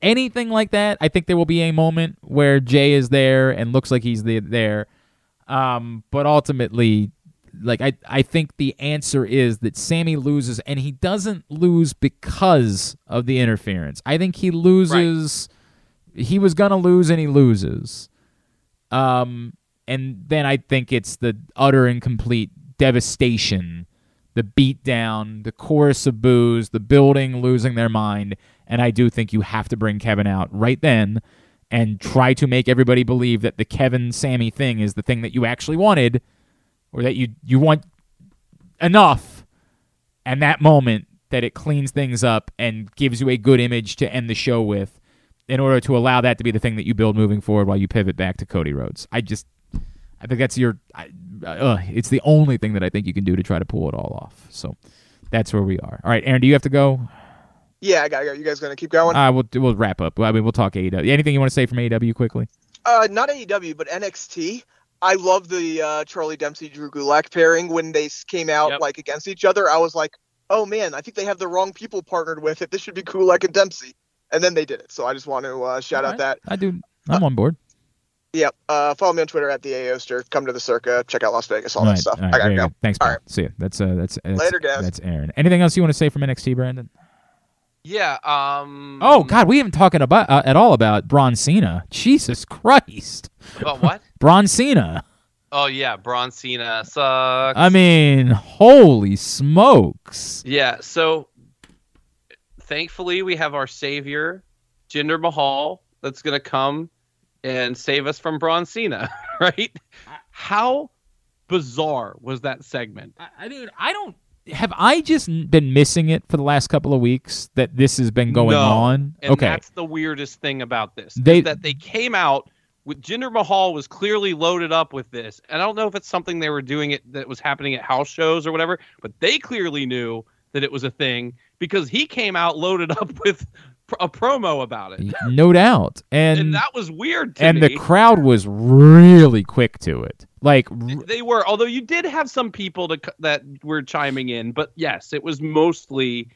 Anything like that. I think there will be a moment where Jey is there and looks like he's there. But ultimately, I think the answer is that Sami loses, and he doesn't lose because of the interference. I think he loses... Right. He was going to lose, and he loses. And then I think it's the utter and complete devastation, the beatdown, the chorus of boos, the building losing their mind. And I do think you have to bring Kevin out right then and try to make everybody believe that the Kevin-Sami thing is the thing that you actually wanted, or that you want enough. And that moment that it cleans things up and gives you a good image to end the show with, in order to allow that to be the thing that you build moving forward while you pivot back to Cody Rhodes. I think that's it's the only thing that I think you can do to try to pull it all off. So that's where we are. All right, Aaron, do you have to go? Yeah, I got to go. You guys going to keep going? We'll wrap up. I mean, we'll talk AEW. Anything you want to say from AEW quickly? Not AEW, but NXT. I love the Charlie Dempsey, Drew Gulak pairing. When they came out against each other, I was like, oh man, I think they have the wrong people partnered with it. This should be Gulak and Dempsey. And then they did it. So I just want to shout out that. I do. I'm on board. Yeah. Follow me on Twitter at the Aoster. Come to the Circa. Check out Las Vegas. All that stuff. All right, I got to go. Thanks, all right. See you. That's later, guys. That's Aaron. Anything else you want to say from NXT, Brandon? Yeah. Oh, God. We haven't talking about at all about Braun Cena. Jesus Christ. About what? Braun Cena. Oh, yeah. Braun Cena sucks. I mean, holy smokes. Yeah. So... thankfully, we have our savior, Jinder Mahal, that's going to come and save us from Braun Cena, right? How bizarre was that segment? I, dude, I don't have I just been missing it for the last couple of weeks that this has been going on? And that's the weirdest thing about this. That they came out with Jinder Mahal was clearly loaded up with this. And I don't know if it's something they were doing it that was happening at house shows or whatever, but they clearly knew that it was a thing because he came out loaded up with a promo about it. No doubt. And that was weird to me. And the crowd was really quick to it. Like they were, although you did have some people that were chiming in, but yes, it was mostly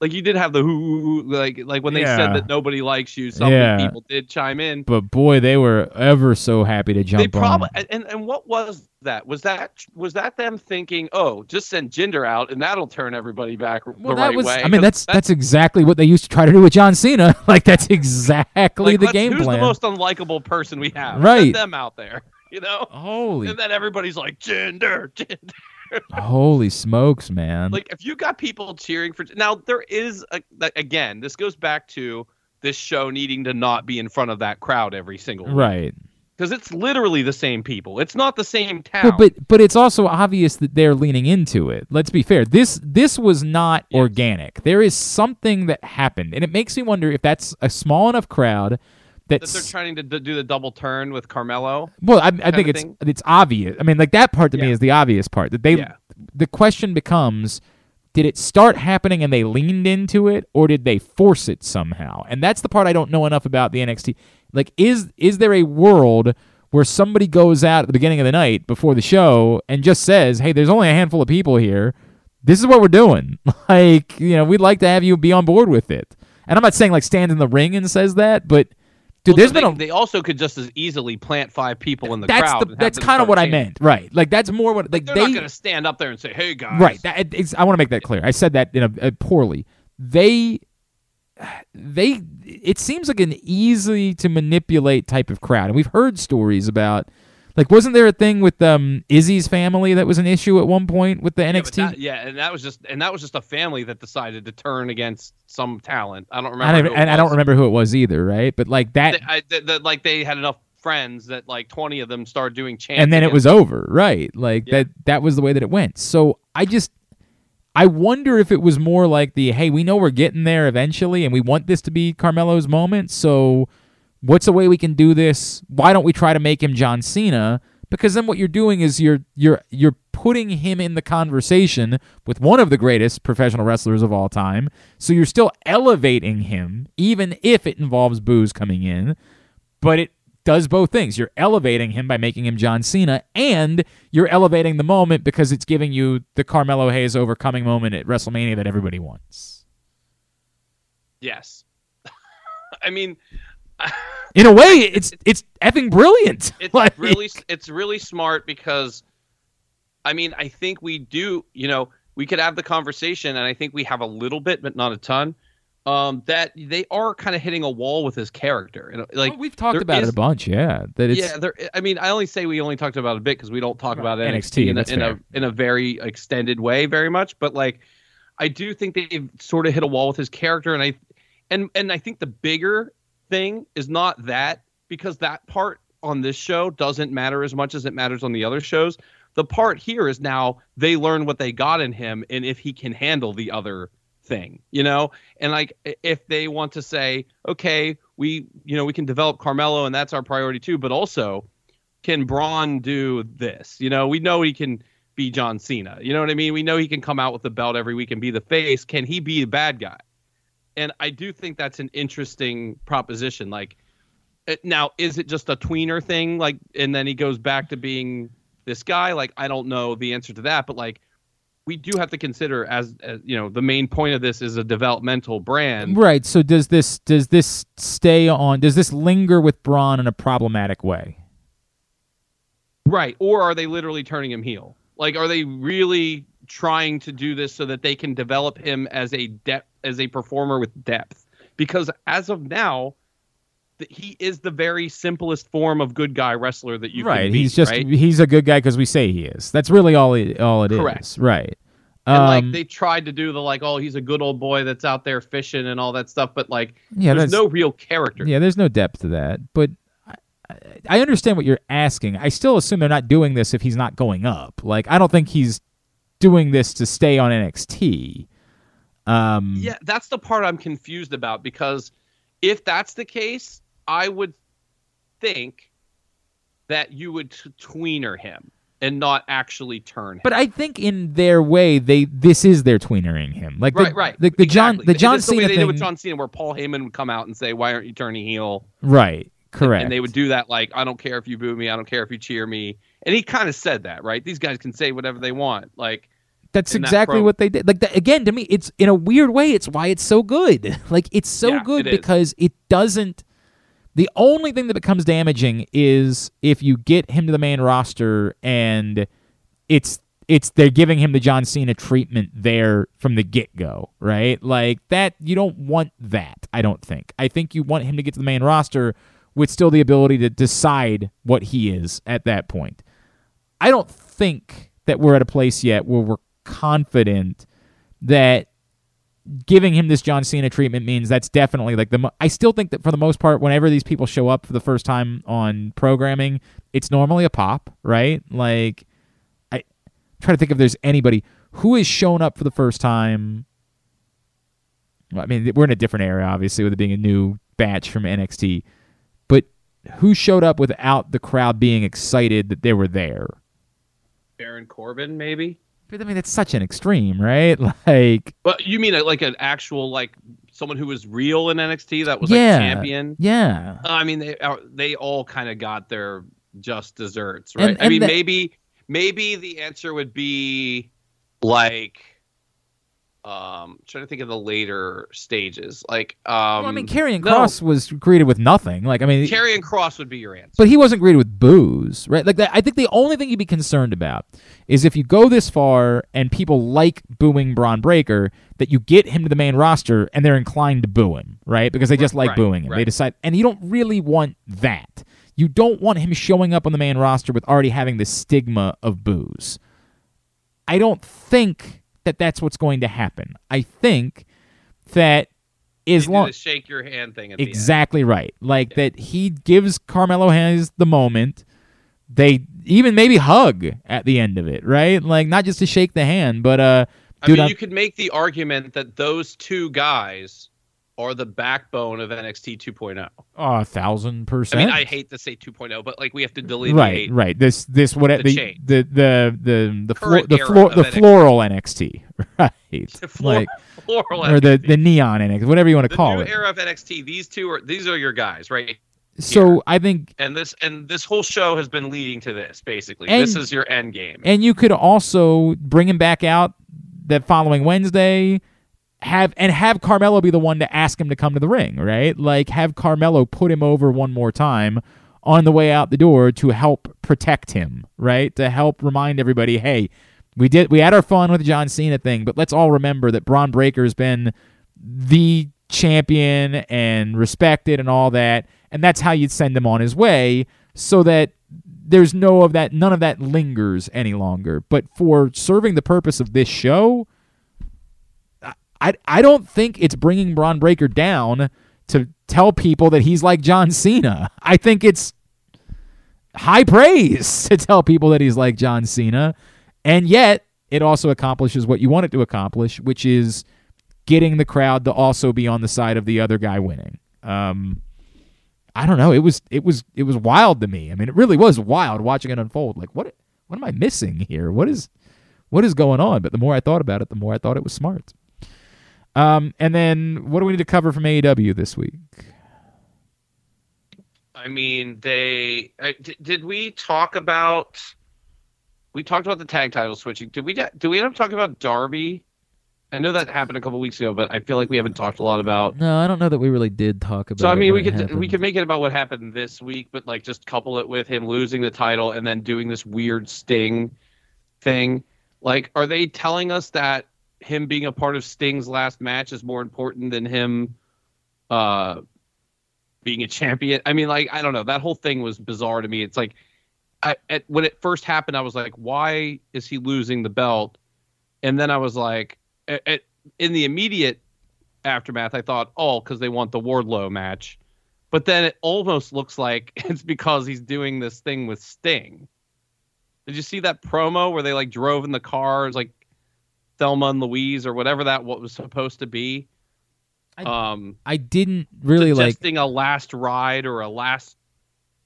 like you did have the who like when they said that nobody likes you, some people did chime in. But boy, they were ever so happy to jump on. And what was that? Was that them thinking, oh, just send Jinder out and that'll turn everybody back the right way? I mean, that's exactly what they used to try to do with John Cena. Like that's exactly the game plan. Who's the most unlikable person we have? Right, send them out there. You know, and then everybody's like Jinder. Holy smokes, man! Like if you got people cheering for now, there is again. This goes back to this show needing to not be in front of that crowd every single week. Right. Because it's literally the same people. It's not the same town. But it's also obvious that they're leaning into it. Let's be fair. This was not organic. There is something that happened, and it makes me wonder if that's a small enough crowd. That they're trying to do the double turn with Carmelo. Well, I think it's obvious. I mean, like that part to me is the obvious part. That the question becomes, did it start happening and they leaned into it, or did they force it somehow? And that's the part I don't know enough about the NXT. Like, is there a world where somebody goes out at the beginning of the night before the show and just says, "Hey, there's only a handful of people here. This is what we're doing. Like, you know, we'd like to have you be on board with it." And I'm not saying like stand in the ring and says that, but. Dude, well, they also could just as easily plant five people in the crowd. That's kind of what I meant, right? Like that's more what like they're not going to stand up there and say, "Hey guys," right? I want to make that clear. I said that in a poorly. They it seems like an easy to manipulate type of crowd, and we've heard stories about. Like, wasn't there a thing with Izzy's family that was an issue at one point with the NXT? And that was just a family that decided to turn against some talent. I don't remember. I don't remember who it was either, right? But like that, they had enough friends that like 20 of them started doing chants, and then it was over, right? Like that was the way that it went. So I wonder if it was more like the hey, we know we're getting there eventually, and we want this to be Carmelo's moment, so. What's the way we can do this? Why don't we try to make him John Cena? Because then what you're doing is you're putting him in the conversation with one of the greatest professional wrestlers of all time. So you're still elevating him, even if it involves boos coming in. But it does both things. You're elevating him by making him John Cena, and you're elevating the moment because it's giving you the Carmelo Hayes overcoming moment at WrestleMania that everybody wants. Yes. I mean... In a way, it's effing brilliant. It's like... really smart because, I mean, I think we do. You know, we could have the conversation, and I think we have a little bit, but not a ton. That they are kind of hitting a wall with his character. And like we've talked about it a bunch, yeah. That it's... Yeah, I mean, I only say we only talked about it a bit because we don't talk about NXT in a very extended way very much. But like, I do think they've sort of hit a wall with his character, and I think the bigger thing is not that, because that part on this show doesn't matter as much as it matters on the other shows. The part here is now they learn what they got in him and if he can handle the other thing, you know, and like if they want to say, okay, we can develop Carmelo and that's our priority too, but also can Braun do this? You know, we know he can be John Cena. You know what I mean? We know he can come out with the belt every week and be the face. Can he be a bad guy? And I do think that's an interesting proposition. Like, now, is it just a tweener thing? Like, and then he goes back to being this guy? Like, I don't know the answer to that. But, like, we do have to consider as you know, the main point of this is a developmental brand. Right. So does this stay on? Does this linger with Braun in a problematic way? Right. Or are they literally turning him heel? Like, are they really trying to do this so that they can develop him as a performer with depth, because as of now, he is the very simplest form of good guy wrestler that you can meet, right? He's a good guy because we say he is. That's really all it Correct. Is, right? And like they tried to do the like, oh, he's a good old boy that's out there fishing and all that stuff, but like, there's no real character. Yeah, there's no depth to that. But I understand what you're asking. I still assume they're not doing this if he's not going up. Like, I don't think he's doing this to stay on NXT. Yeah, that's the part I'm confused about, because if that's the case, I would think that you would tweener him and not actually turn him. But I think in their way, this is their tweenering him. Like right. Like the John Cena thing. They did with John Cena, where Paul Heyman would come out and say, "Why aren't you turning heel?" Right. Correct. And they would do that, like, I don't care if you boo me, I don't care if you cheer me. And he kind of said that, right? These guys can say whatever they want. Like, that's exactly what they did. Like, again, to me, it's, in a weird way, it's why it's so good. Like, it's so good because it doesn't. The only thing that becomes damaging is if you get him to the main roster and it's they're giving him the John Cena treatment there from the get-go, right? Like, that, you don't want that, I don't think. I think you want him to get to the main roster with still the ability to decide what he is at that point. I don't think that we're at a place yet where we're confident that giving him this John Cena treatment means that's definitely like the... I still think that for the most part, whenever these people show up for the first time on programming, it's normally a pop, right? Like, I try to think if there's anybody who has shown up for the first time. Well, I mean, we're in a different era, obviously, with it being a new batch from NXT. But who showed up without the crowd being excited that they were there? Baron Corbin, maybe? But, I mean, that's such an extreme, right? Like, but you mean like an actual, like, someone who was real in NXT that was like champion? Yeah. I mean, they all kind of got their just desserts, right? And I mean, maybe the answer would be like, trying to think of the later stages. Like, I mean, Karrion Kross was greeted with nothing. Like, I mean, Karrion Kross would be your answer, but he wasn't greeted with boos, right? Like, I think the only thing you'd be concerned about is if you go this far and people like booing Braun Breaker, that you get him to the main roster and they're inclined to boo him, right? Because they just like booing him. Right. They decide, and you don't really want that. You don't want him showing up on the main roster with already having the stigma of boos. I don't think that's what's going to happen. I think that is long. The shake your hand thing. At exactly the end. Right. Like that, he gives Carmelo Hayes the moment. They even maybe hug at the end of it, right? Like, not just to shake the hand, but you could make the argument that those two guys are the backbone of NXT 2.0. Oh, 1,000%. I mean, I hate to say 2.0, but like, we have to delete right. This what the floral NXT, right? The floral NXT. Or the neon NXT, whatever you want to call it. The new era of NXT. These are your guys, right? So here. I think, and this whole show has been leading to this, basically. And this is your end game. And you could also bring him back out the following Wednesday. Have Carmelo be the one to ask him to come to the ring, right? Like, have Carmelo put him over one more time on the way out the door to help protect him, right? To help remind everybody, hey, we had our fun with the John Cena thing, but let's all remember that Braun Breaker's been the champion and respected and all that, and that's how you'd send him on his way, so that there's none of that lingers any longer. But for serving the purpose of this show, I don't think it's bringing Braun Breaker down to tell people that he's like John Cena. I think it's high praise to tell people that he's like John Cena. And yet, it also accomplishes what you want it to accomplish, which is getting the crowd to also be on the side of the other guy winning. I don't know. It was wild to me. I mean, it really was wild watching it unfold. Like, what am I missing here? What is going on? But the more I thought about it, the more I thought it was smart. And then what do we need to cover from AEW this week? I mean, did we talk about... We talked about the tag title switching. Did we end up talking about Darby? I know that happened a couple weeks ago, but I feel like we haven't talked a lot about... No, I don't know that we really did talk about it. So, I mean, we could make it about what happened this week, but like, just couple it with him losing the title and then doing this weird Sting thing. Like, are they telling us that him being a part of Sting's last match is more important than him being a champion? I mean, like, I don't know. That whole thing was bizarre to me. It's like, when it first happened, I was like, why is he losing the belt? And then I was like, in the immediate aftermath, I thought, oh, because they want the Wardlow match. But then it almost looks like it's because he's doing this thing with Sting. Did you see that promo where they like drove in the car? It's like, Thelma and Louise or whatever that what was supposed to be. I didn't really like a last ride or a last.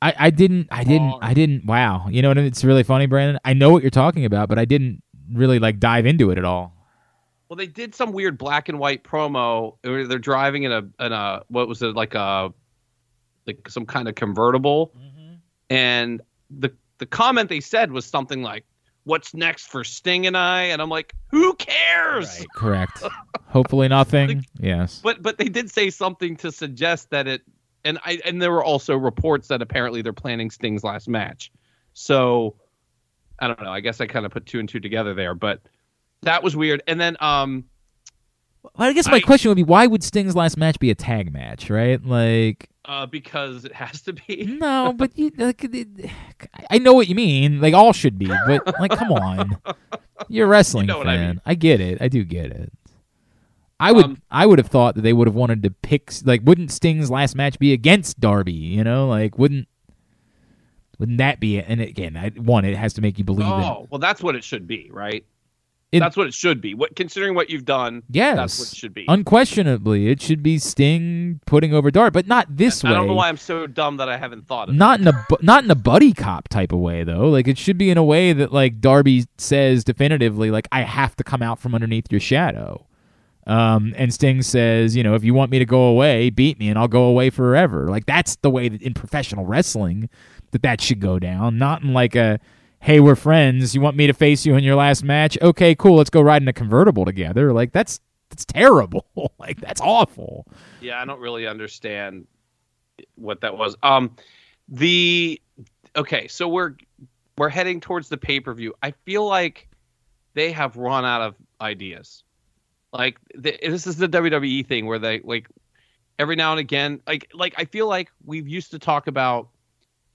I didn't. Wow. You know what I mean? It's really funny, Brandon. I know what you're talking about, but I didn't really like dive into it at all. Well, they did some weird black and white promo. They're driving in a what was it, like some kind of convertible, mm-hmm. and the comment they said was something like, "What's next for Sting and I?" And I'm like, who cares? Right, correct. Hopefully nothing. Like, yes. But they did say something to suggest that it, and there were also reports that apparently they're planning Sting's last match. So I don't know. I guess I kind of put two and two together there, but that was weird. And then I guess my question would be, why would Sting's last match be a tag match, right? Like because it has to be. No, but you, like, I know what you mean. Like all should be, but like, come on, you're a wrestling fan. I mean. I get it. I do get it. I would have thought that they would have wanted to pick. Like, wouldn't Sting's last match be against Darby? You know, like wouldn't that be? And again, it has to make you believe. Oh, well, that's what it should be, right? That's what it should be. What, considering what you've done, yes, that's what it should be. Unquestionably, it should be Sting putting over Darby, but not this way. I don't know why I'm so dumb that I haven't thought of it. Not in a buddy cop type of way, though. Like, it should be in a way that, like, Darby says definitively, like, I have to come out from underneath your shadow. And Sting says, you know, if you want me to go away, beat me and I'll go away forever. Like, that's the way that in professional wrestling that should go down. Not in, like, a... hey, we're friends. You want me to face you in your last match? Okay, cool. Let's go ride in a convertible together. Like, that's terrible. Like, that's awful. Yeah, I don't really understand what that was. Okay, so we're heading towards the pay-per-view. I feel like they have run out of ideas. Like, this is the WWE thing where they, like, every now and again, like I feel like we've used to talk about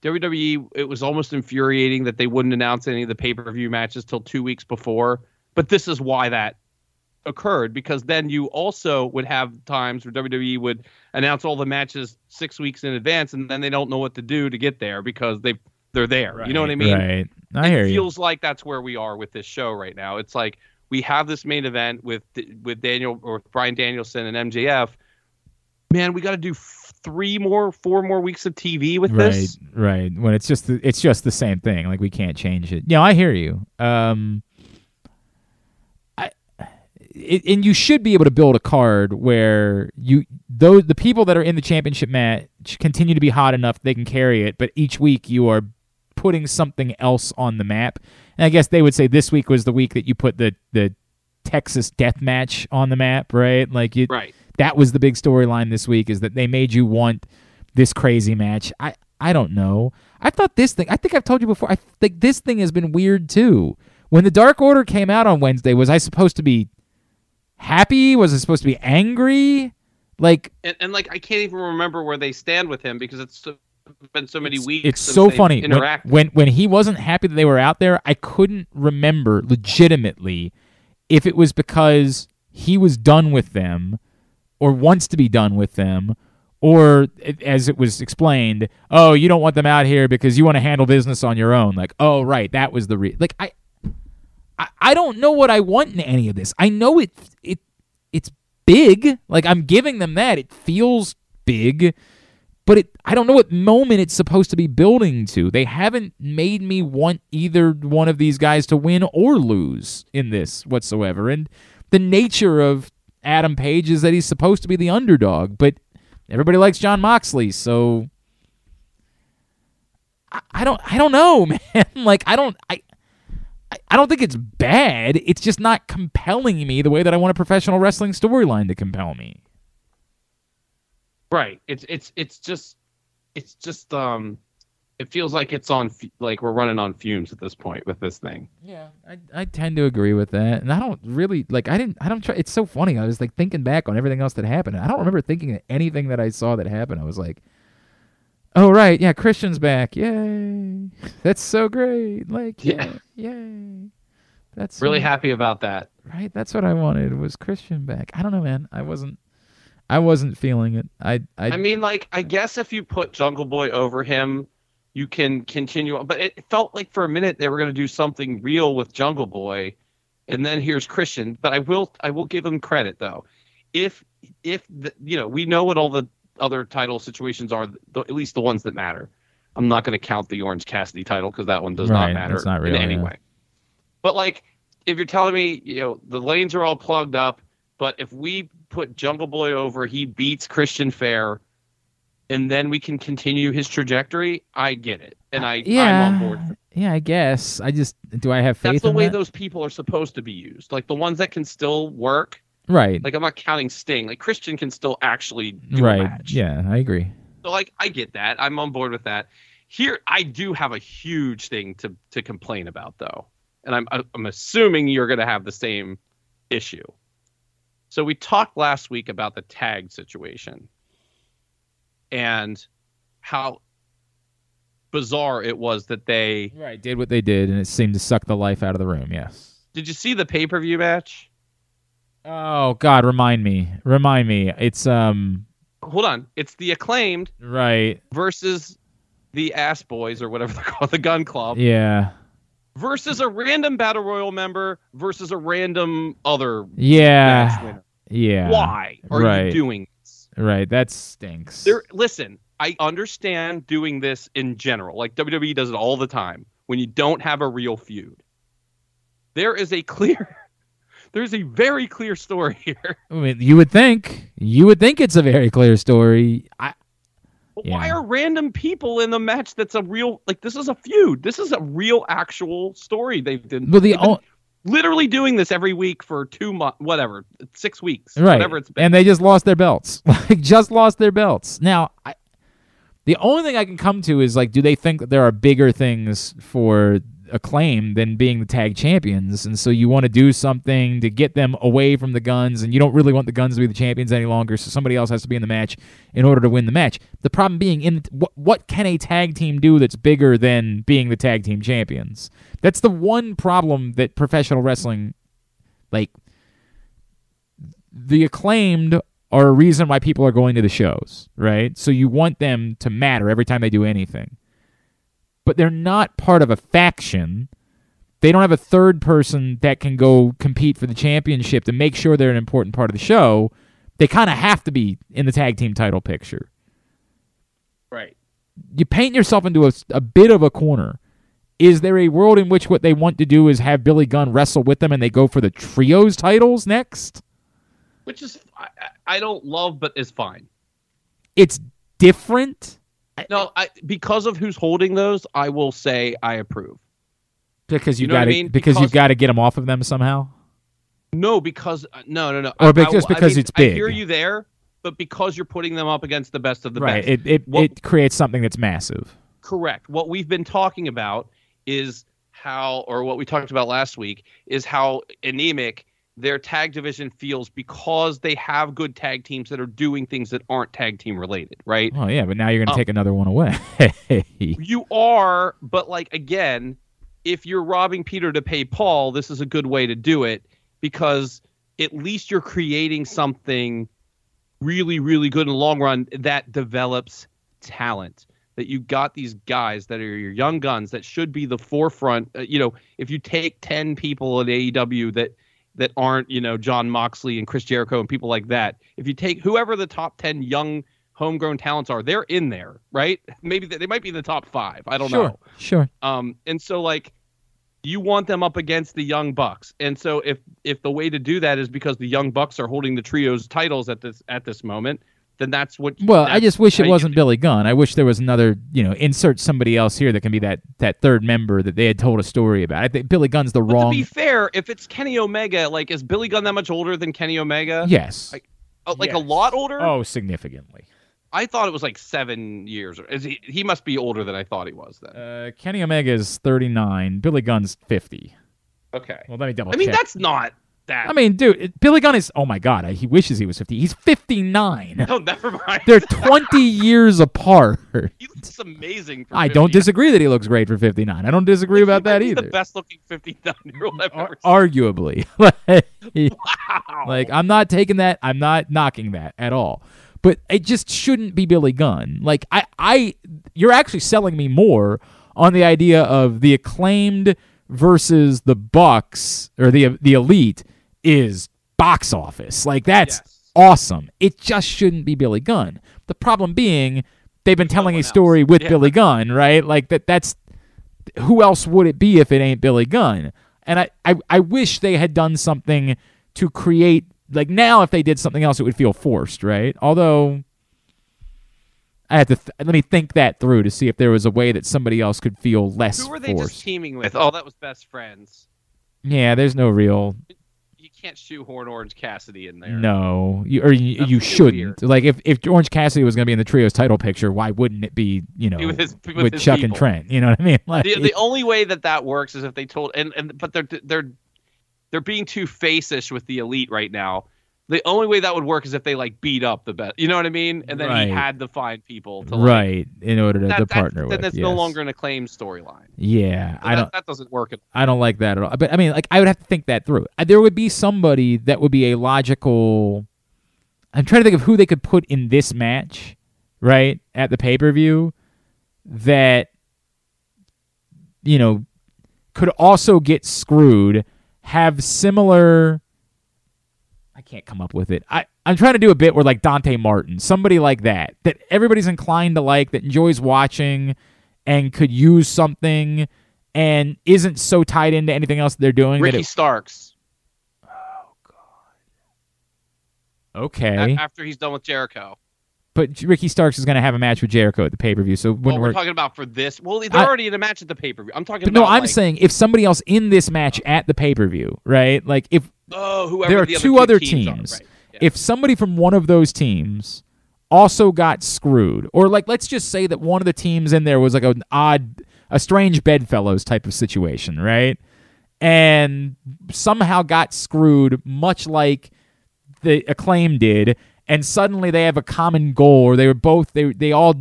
WWE, it was almost infuriating that they wouldn't announce any of the pay-per-view matches till 2 weeks before. But this is why that occurred, because then you also would have times where WWE would announce all the matches 6 weeks in advance, and then they don't know what to do to get there because they're there. Right, you know what I mean? Right. I hear you. It feels like that's where we are with this show right now. It's like we have this main event with Daniel or Bryan Danielson and MJF. Man, we got to do four more weeks of TV with this. Right. When it's just the same thing. Like, we can't change it. Yeah, I hear you. And you should be able to build a card where the people that are in the championship match continue to be hot enough they can carry it, but each week you are putting something else on the map. And I guess they would say this week was the week that you put the Texas death match on the map, right? Like you. Right. That was the big storyline this week, is that they made you want this crazy match. I don't know. I thought this thing, I think I've told you before, I think this thing has been weird too. When the Dark Order came out on Wednesday, was I supposed to be happy? Was I supposed to be angry? Like, and like, I can't even remember where they stand with him because it's been so many weeks. It's so funny. When he wasn't happy that they were out there, I couldn't remember legitimately if it was because he was done with them or wants to be done with them, or, as it was explained, oh, you don't want them out here because you want to handle business on your own. Like, oh, right, that was the reason. Like, I don't know what I want in any of this. I know it's big. Like, I'm giving them that. It feels big, but I don't know what moment it's supposed to be building to. They haven't made me want either one of these guys to win or lose in this whatsoever. And the nature of Adam Page is that he's supposed to be the underdog, but everybody likes Jon Moxley, so I don't know, man. Like, I don't think it's bad. It's just not compelling me the way that I want a professional wrestling storyline to compel me. Right. It's just it feels like it's on, like we're running on fumes at this point with this thing. Yeah, I tend to agree with that, and I don't really like. I don't try. It's so funny. I was like thinking back on everything else that happened. I don't remember thinking of anything that I saw that happened. I was like, oh right, yeah, Christian's back, yay! That's so great. Like, yeah. Yay! That's really happy about that. Right, that's what I wanted, was Christian back. I don't know, man. I wasn't feeling it. I mean, like, I guess if you put Jungle Boy over him, you can continue on. But it felt like for a minute they were going to do something real with Jungle Boy, and then here's Christian. But I will give him credit though. If we know what all the other title situations are, at least the ones that matter. I'm not going to count the Orange Cassidy title because that one does not matter in any way. But like, if you're telling me, the lanes are all plugged up, but if we put Jungle Boy over, he beats Christian Fair, and then we can continue his trajectory. I get it, and I'm on board. Yeah, I guess. Do I have faith? That's the way those people are supposed to be used. Like the ones that can still work. Right. Like I'm not counting Sting. Like Christian can still actually do a match. Yeah, I agree. So like I get that. I'm on board with that. Here I do have a huge thing to complain about though. And I'm assuming you're going to have the same issue. So we talked last week about the tag situation and how bizarre it was that they did what they did and it seemed to suck the life out of the room. Yes. Did you see the pay-per-view match? Oh God, remind me. It's hold on. It's the Acclaimed versus the Ass Boys or whatever they're called, the Gun Club. Yeah. Versus a random Battle Royal member versus a random other match winner. Yeah. Why are you doing this? Right. That stinks. Listen, I understand doing this in general. Like WWE does it all the time when you don't have a real feud. There's a very clear story here. I mean, you would think it's a very clear story. Why are random people in the match? That's a real, like, this is a feud. This is a real actual story. They've been literally doing this every week for 2 months, whatever, 6 weeks, whatever it's been. And they just lost their belts. Now, the only thing I can come to is, like, do they think that there are bigger things for Acclaim than being the tag champions, and so you want to do something to get them away from the Guns, and you don't really want the Guns to be the champions any longer, so somebody else has to be in the match in order to win the match. The problem being, what can a tag team do that's bigger than being the tag team champions? That's the one problem that professional wrestling, like, the Acclaimed are a reason why people are going to the shows, right? So you want them to matter every time they do anything. But they're not part of a faction. They don't have a third person that can go compete for the championship to make sure they're an important part of the show. They kind of have to be in the tag team title picture. Right. You paint yourself into a bit of a corner. Is there a world in which what they want to do is have Billy Gunn wrestle with them and they go for the trios titles next? Which is, I don't love, but is fine. It's different. No, because of who's holding those, I will say I approve. Because you've got to get them off of them somehow. No, because no. It's big. I hear you there, but because you're putting them up against the best of the best, it creates something that's massive. Correct. What we've been talking about is how, or what we talked about last week, is how anemic their tag division feels because they have good tag teams that are doing things that aren't tag team related, right? Oh, yeah, but now you're going to take another one away. You are, but, like, again, if you're robbing Peter to pay Paul, this is a good way to do it because at least you're creating something really, really good in the long run that develops talent, that you got these guys that are your young guns that should be the forefront. If you take 10 people at AEW that aren't, John Moxley and Chris Jericho and people like that. If you take whoever the top 10 young homegrown talents are, they're in there, right? Maybe they might be in the top 5. I don't know. Sure. And so, like, you want them up against the Young Bucks. And so if the way to do that is because the Young Bucks are holding the trios titles at this moment, then that's what... Well, I just wish it wasn't Billy Gunn. I wish there was another, insert somebody else here that can be that third member that they had told a story about. I think Billy Gunn's wrong... But to be fair, if it's Kenny Omega, like, is Billy Gunn that much older than Kenny Omega? Yes. Like a lot older? Oh, significantly. I thought it was like 7 years. He must be older than I thought he was then. Kenny Omega is 39. Billy Gunn's 50. Okay. Well, let me double check. I mean, that's not... That. I mean, dude, Billy Gunn is... Oh, my God. He wishes he was 50. He's 59. No, never mind. They're 20 years apart. He looks amazing for 59. I don't disagree that he looks great for 59. I don't disagree about that either. He's the best-looking 59-year-old I've ever seen. Arguably. Wow. Like, I'm not taking that. I'm not knocking that at all. But it just shouldn't be Billy Gunn. Like, you're actually selling me more on the idea of the Acclaimed versus the Bucks or the Elite is box office. Like, that's awesome. It just shouldn't be Billy Gunn. The problem being they've been telling a story with Billy Gunn, right? Like, that's who else would it be if it ain't Billy Gunn? And I wish they had done something to create, like, now if they did something else, it would feel forced, right? Although I have to let me think that through to see if there was a way that somebody else could feel less forced. Who were they just teaming with? Oh, that was Best Friends. Yeah, there's no real... You can't shoehorn Orange Cassidy in there. No, you shouldn't. Weird. Like, if Orange Cassidy was going to be in the Trios title picture, why wouldn't it be, you know, with Chuck people. And Trent? You know what I mean? Like, the only way that works is if they told... But they're being too face-ish with the Elite right now. The only way that would work is if they, like, beat up the best. You know what I mean? And then he had to find people to, like, in order to partner with. Then that's no longer an acclaimed storyline. Yeah. So that doesn't work at all. I don't like that at all. But, I mean, like, I would have to think that through. There would be somebody that would be a logical... I'm trying to think of who they could put in this match, right, at the pay-per-view that, you know, could also get screwed, have similar... I can't come up with it. I'm trying to do a bit where, like, Dante Martin, somebody like that everybody's inclined to like, that enjoys watching and could use something and isn't so tied into anything else they're doing. Ricky Starks. Oh, God. Okay. After he's done with Jericho. But Ricky Starks is going to have a match with Jericho at the pay-per-view. So when we're talking about for this. Well, they're already in a match at the pay-per-view. I'm talking about. No, I'm saying if somebody else in this match at the pay-per-view, right? Like, if... whoever there are two other teams. Right. Yeah. If somebody from one of those teams also got screwed, or, like, let's just say that one of the teams in there was like a strange bedfellows type of situation, right? And somehow got screwed, much like the Acclaim did, and suddenly they have a common goal, or they're all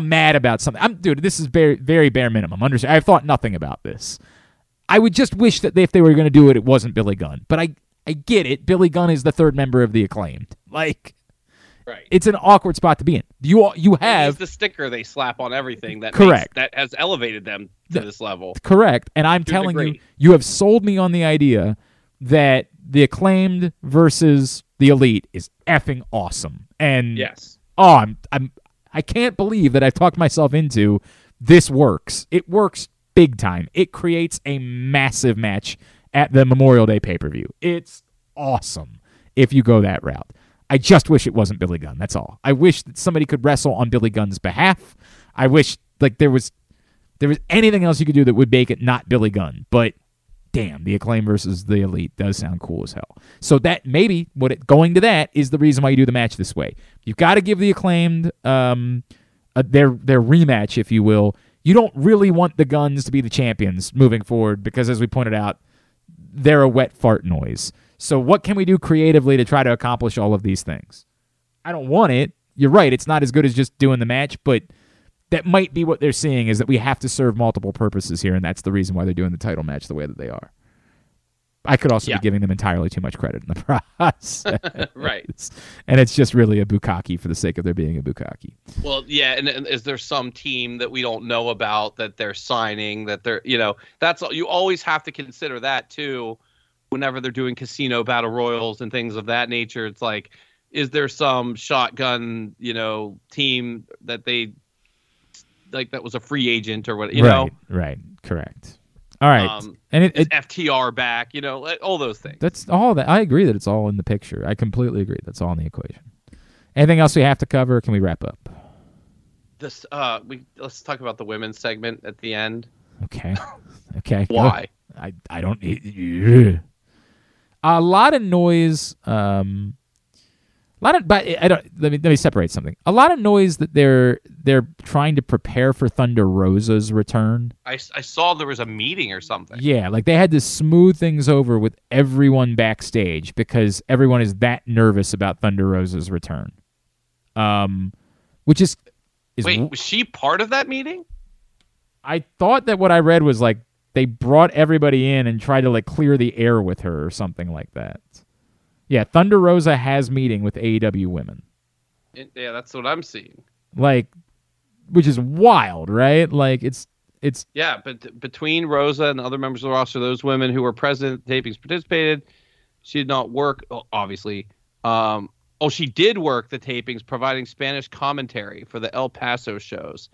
mad about something. Dude, this is very, very bare minimum. Understand? I've thought nothing about this. I would just wish that if they were going to do it, it wasn't Billy Gunn. But I get it. Billy Gunn is the third member of the Acclaimed. Like, right. It's an awkward spot to be in. You have... It's the sticker they slap on everything that correct. That has elevated them to this level. Correct. And I'm telling you have sold me on the idea that the Acclaimed versus the Elite is effing awesome. And oh, I can't believe that I've talked myself into this works. It works big time. It creates a massive match at the Memorial Day pay-per-view. It's awesome if you go that route. I just wish it wasn't Billy Gunn. That's all. I wish that somebody could wrestle on Billy Gunn's behalf. I wish, like, there was anything else you could do that would make it not Billy Gunn. But damn, the Acclaim versus the Elite does sound cool as hell. So that maybe going to that is the reason why you do the match this way. You've got to give the Acclaimed their rematch, if you will. You don't really want the Guns to be the champions moving forward because, as we pointed out, they're a wet fart noise. So what can we do creatively to try to accomplish all of these things? I don't want it. You're right. It's not as good as just doing the match, but that might be what they're seeing, is that we have to serve multiple purposes here, and that's the reason why they're doing the title match the way that they are. I could also be giving them entirely too much credit in the process. Right. And it's just really a bukkake for the sake of there being a bukkake. Well, yeah, and is there some team that we don't know about that they're signing, that they're, you know, that's all. You always have to consider that too whenever they're doing casino battle royals and things of that nature. It's like, is there some shotgun, you know, team that they, like, that was a free agent or what, you know? Right, correct. All right, and it FTR back, you know, all those things. That's all that I agree that it's all in the picture. I completely agree. That's all in the equation. Anything else we have to cover? Or can we wrap up? This let's talk about the women's segment at the end. Okay. Why? I don't. A lot of noise. Let me separate something. A lot of noise that they're trying to prepare for Thunder Rosa's return. I saw there was a meeting or something. Yeah, like they had to smooth things over with everyone backstage because everyone is that nervous about Thunder Rosa's return. Which is wait, was she part of that meeting? I thought that what I read was like they brought everybody in and tried to like clear the air with her or something like that. Yeah, Thunder Rosa has meeting with AEW women. Yeah, that's what I'm seeing. Like, which is wild, right? Like, it's It's but between Rosa and other members of the roster, those women who were present, tapings participated. She did not work, obviously. She did work the tapings, providing Spanish commentary for the El Paso shows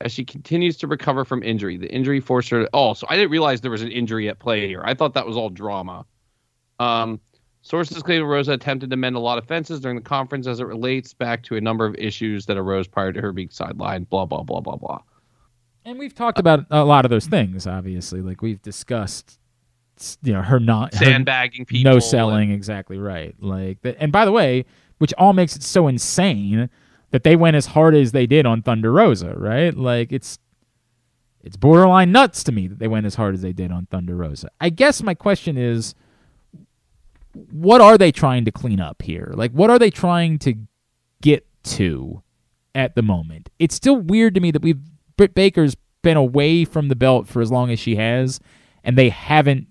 as she continues to recover from injury. The injury forced her to... Oh, so I didn't realize there was an injury at play here. I thought that was all drama. Sources claim Rosa attempted to mend a lot of fences during the conference as it relates back to a number of issues that arose prior to her being sidelined, blah, blah, blah, blah, blah. And we've talked about a lot of those things, obviously. Like, we've discussed... her not sandbagging her, people, no selling, and exactly right. Like, that, and by the way, which all makes it so insane that they went as hard as they did on Thunder Rosa, right? Like, it's borderline nuts to me that they went as hard as they did on Thunder Rosa. I guess my question is, what are they trying to clean up here? Like, what are they trying to get to at the moment? It's still weird to me that Britt Baker's been away from the belt for as long as she has, and they haven't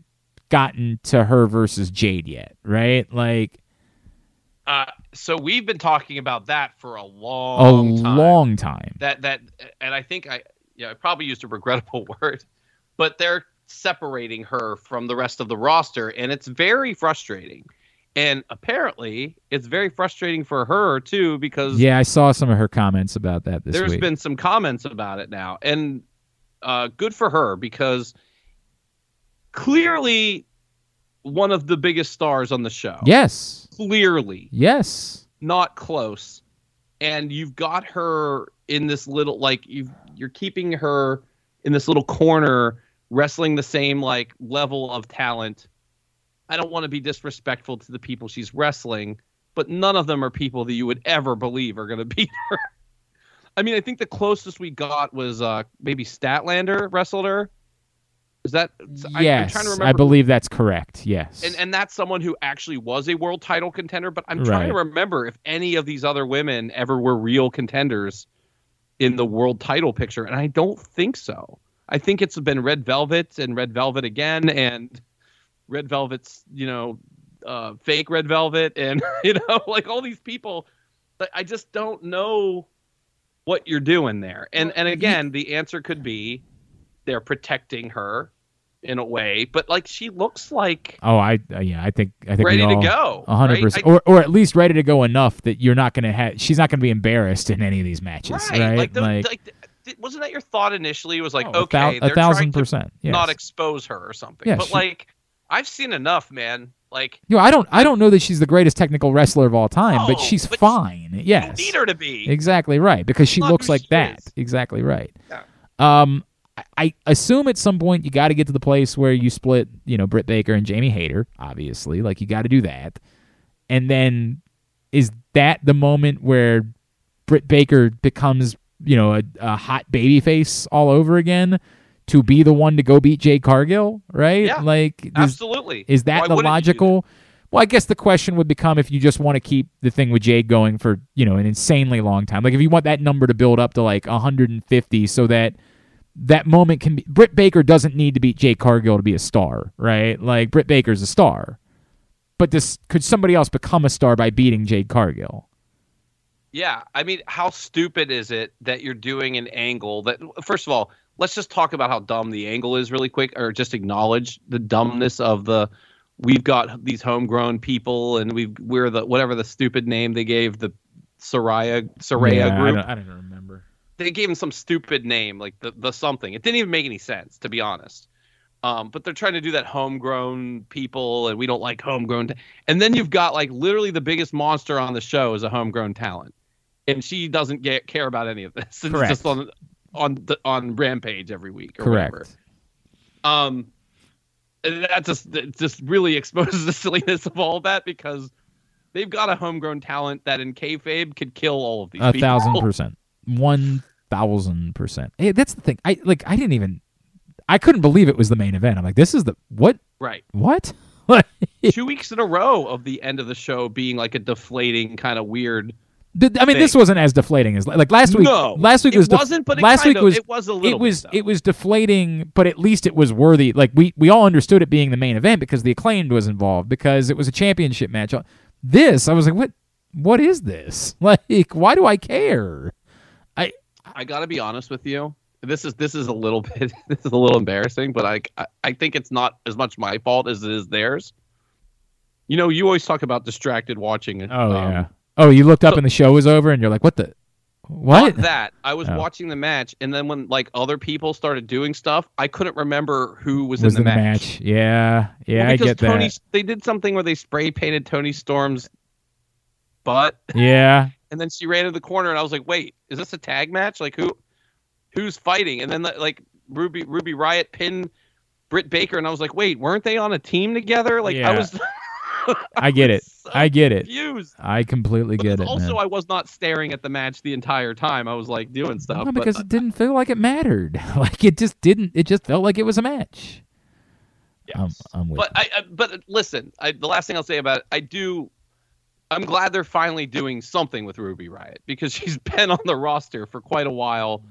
gotten to her versus Jade yet, right? Like, so we've been talking about that for a long time. That, and I think I probably used a regrettable word, but they're separating her from the rest of the roster, and it's very frustrating. And apparently, it's very frustrating for her too, because I saw some of her comments about that this week. There's been some comments about it now, and good for her, because clearly one of the biggest stars on the show. Yes. Clearly. Yes. Not close. And you've got her in this little, like, you're keeping her in this little corner, wrestling the same, like, level of talent. I don't want to be disrespectful to the people she's wrestling, but none of them are people that you would ever believe are going to beat her. I mean, I think the closest we got was maybe Statlander wrestled her. Is that? Yes, I'm trying to remember. I believe that's correct. Yes, and that's someone who actually was a world title contender. But I'm trying to remember if any of these other women ever were real contenders in the world title picture, and I don't think so. I think it's been Red Velvet and Red Velvet again, and Red Velvet's fake Red Velvet, and like all these people. But I just don't know what you're doing there. And again, the answer could be, they're protecting her in a way, but like she looks like I think ready to go, 100%, or at least ready to go enough that you're not gonna have she's not gonna be embarrassed in any of these matches, right? Like wasn't that your thought initially? It was like, okay, they're 1,000%, not expose her or something, but like I've seen enough, man. Like, I don't know that she's the greatest technical wrestler of all time, but she's fine. Yes, you need her to be exactly right because she looks like that. Exactly right. Yeah. I assume at some point you got to get to the place where you split, Britt Baker and Jamie Hayter, obviously. Like, you got to do that. And then is that the moment where Britt Baker becomes, a hot babyface all over again to be the one to go beat Jade Cargill, right? Yeah, like, absolutely. Is that the logical? Well, I guess the question would become if you just want to keep the thing with Jade going for, an insanely long time. Like, if you want that number to build up to, like, 150 so that... that moment can be... Britt Baker doesn't need to beat Jade Cargill to be a star, right? Like, Britt Baker's a star. But could somebody else become a star by beating Jade Cargill? Yeah, I mean, how stupid is it that you're doing an angle that... First of all, let's just talk about how dumb the angle is really quick, or just acknowledge the dumbness of the... We've got these homegrown people, and we're the... Whatever the stupid name they gave the Saraya group. I don't remember. They gave him some stupid name, like the something. It didn't even make any sense, to be honest. But they're trying to do that homegrown people, and we don't like homegrown. And then you've got, like, literally the biggest monster on the show is a homegrown talent. And she doesn't care about any of this. It's just on Rampage every week or whatever. That just really exposes the silliness of all that, because they've got a homegrown talent that in kayfabe could kill all of these people. 1,000%. 1,000%. Hey, that's the thing. I couldn't believe it was the main event. I'm like, this is the what? Right. What? 2 weeks in a row of the end of the show being like a deflating kind of weird. This wasn't as deflating as like last week. No, last week wasn't. But last week was. It was a little. It was deflating, but at least it was worthy. Like we all understood it being the main event because the Acclaimed was involved, because it was a championship match. This, I was like, what is this? Like, why do I care? I got to be honest with you. This is a little bit embarrassing, but I think it's not as much my fault as it is theirs. You know, you always talk about distracted watching. Oh, yeah. Oh, you looked up and the show was over, and you're like, what? Not that. I was watching the match, and then when like other people started doing stuff, I couldn't remember who was in the match. Yeah, well, I get Tony, that. They did something where they spray painted Tony Storm's butt. Yeah. And then she ran to the corner, and I was like, wait, is this a tag match? Like, who's fighting? And then like Ruby Riott pinned Britt Baker, and I was like, wait, weren't they on a team together? Like, yeah. I get it. Confused. I completely get it. Also, man. I was not staring at the match the entire time. I was like doing stuff. No, because it didn't feel like it mattered. Like it just didn't. It just felt like it was a match. Yes. I'm with. But you. But listen. The last thing I'll say about it, I'm glad they're finally doing something with Ruby Riott because she's been on the roster for quite a while,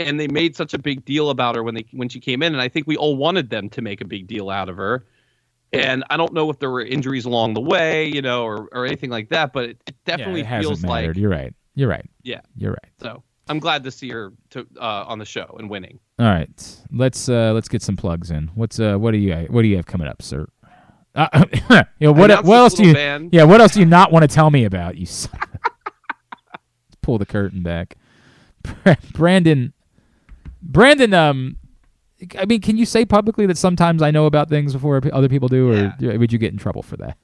and they made such a big deal about her when she came in, and I think we all wanted them to make a big deal out of her. And I don't know if there were injuries along the way, you know, or anything like that, but it definitely feels like you're right. Yeah, you're right. So I'm glad to see her on the show and winning. All right, let's get some plugs in. What do you have coming up, sir? What else do you not want to tell me about? You son of a... Pull the curtain back, Brandon. I mean, can you say publicly that sometimes I know about things before other people do, or would you get in trouble for that?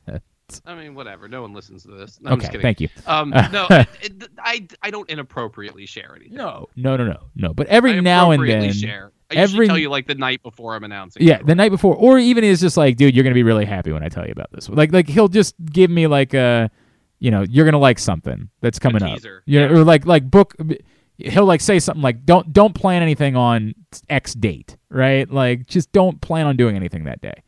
I mean, whatever. No one listens to this. No, okay, I'm just kidding. Thank you. No, I don't inappropriately share anything. No. But every now and then, I usually tell you like the night before I'm announcing. Yeah, the night before, or even it's just like, dude, you're gonna be really happy when I tell you about this. Like he'll just give me like a, you know, you're gonna like something that's coming up. Yeah, or like book. He'll like say something like, don't plan anything on X date, right? Like, just don't plan on doing anything that day.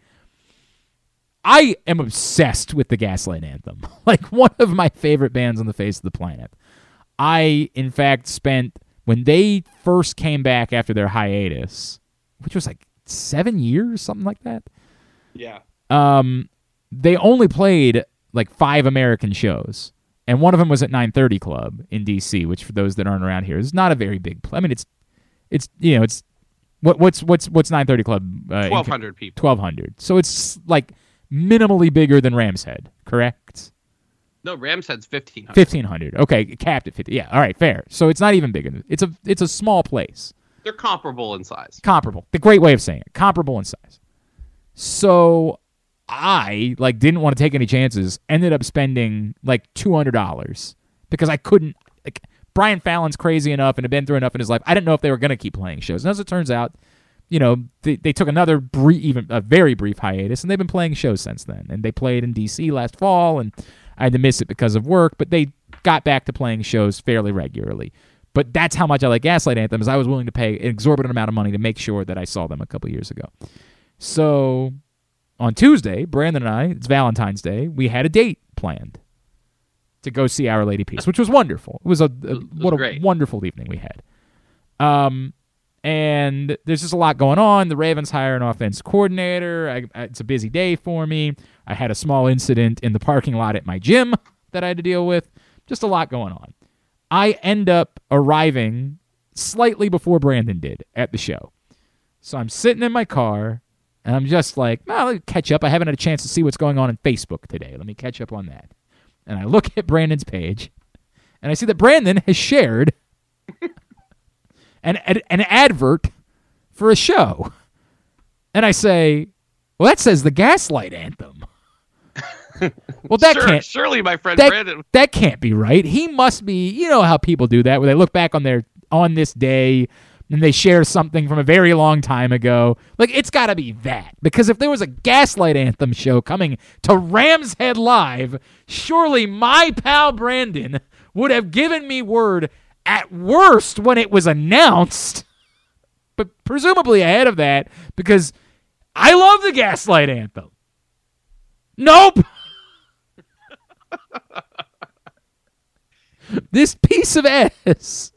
I am obsessed with the Gaslight Anthem, like one of my favorite bands on the face of the planet. I, in fact, spent when they first came back after their hiatus, which was like 7 years, something like that. Yeah. They only played like 5 American shows. And one of them was at 930 Club in D.C., which for those that aren't around here is not a very big. I mean, it's you know, it's what's 930 Club? 1,200 people. 1,200. So it's like minimally bigger than Ram's Head, correct? No, Ram's Head's 1,500. 1,500. Okay, capped at 50. Yeah, all right, fair. So it's not even bigger. It's a small place. They're comparable in size. Comparable. The great way of saying it. Comparable in size. So. I like didn't want to take any chances. Ended up spending like $200 because I couldn't. Like, Brian Fallon's crazy enough and had been through enough in his life. I didn't know if they were going to keep playing shows. And as it turns out, you know, they took another very brief hiatus, and they've been playing shows since then. And they played in D.C. last fall, and I had to miss it because of work. But they got back to playing shows fairly regularly. But that's how much I like Gaslight Anthem, is I was willing to pay an exorbitant amount of money to make sure that I saw them a couple years ago. So. On Tuesday, Brandon and I, it's Valentine's Day, we had a date planned to go see Our Lady Peace, which was wonderful. It was a wonderful evening we had. And there's just a lot going on. The Ravens hire an offense coordinator. It's a busy day for me. I had a small incident in the parking lot at my gym that I had to deal with. Just a lot going on. I end up arriving slightly before Brandon did at the show. So I'm sitting in my car. And I'm just like, well, let me catch up. I haven't had a chance to see what's going on in Facebook today. Let me catch up on that. And I look at Brandon's page, and I see that Brandon has shared an advert for a show. And I say, well, that says the Gaslight Anthem. Well, that can't. Surely, my friend Brandon. That can't be right. He must be, you know how people do that, where they look back on their on this day, and they share something from a very long time ago. Like, it's got to be that. Because if there was a Gaslight Anthem show coming to Ram's Head Live, surely my pal Brandon would have given me word at worst when it was announced, but presumably ahead of that, because I love the Gaslight Anthem. Nope! This piece of ass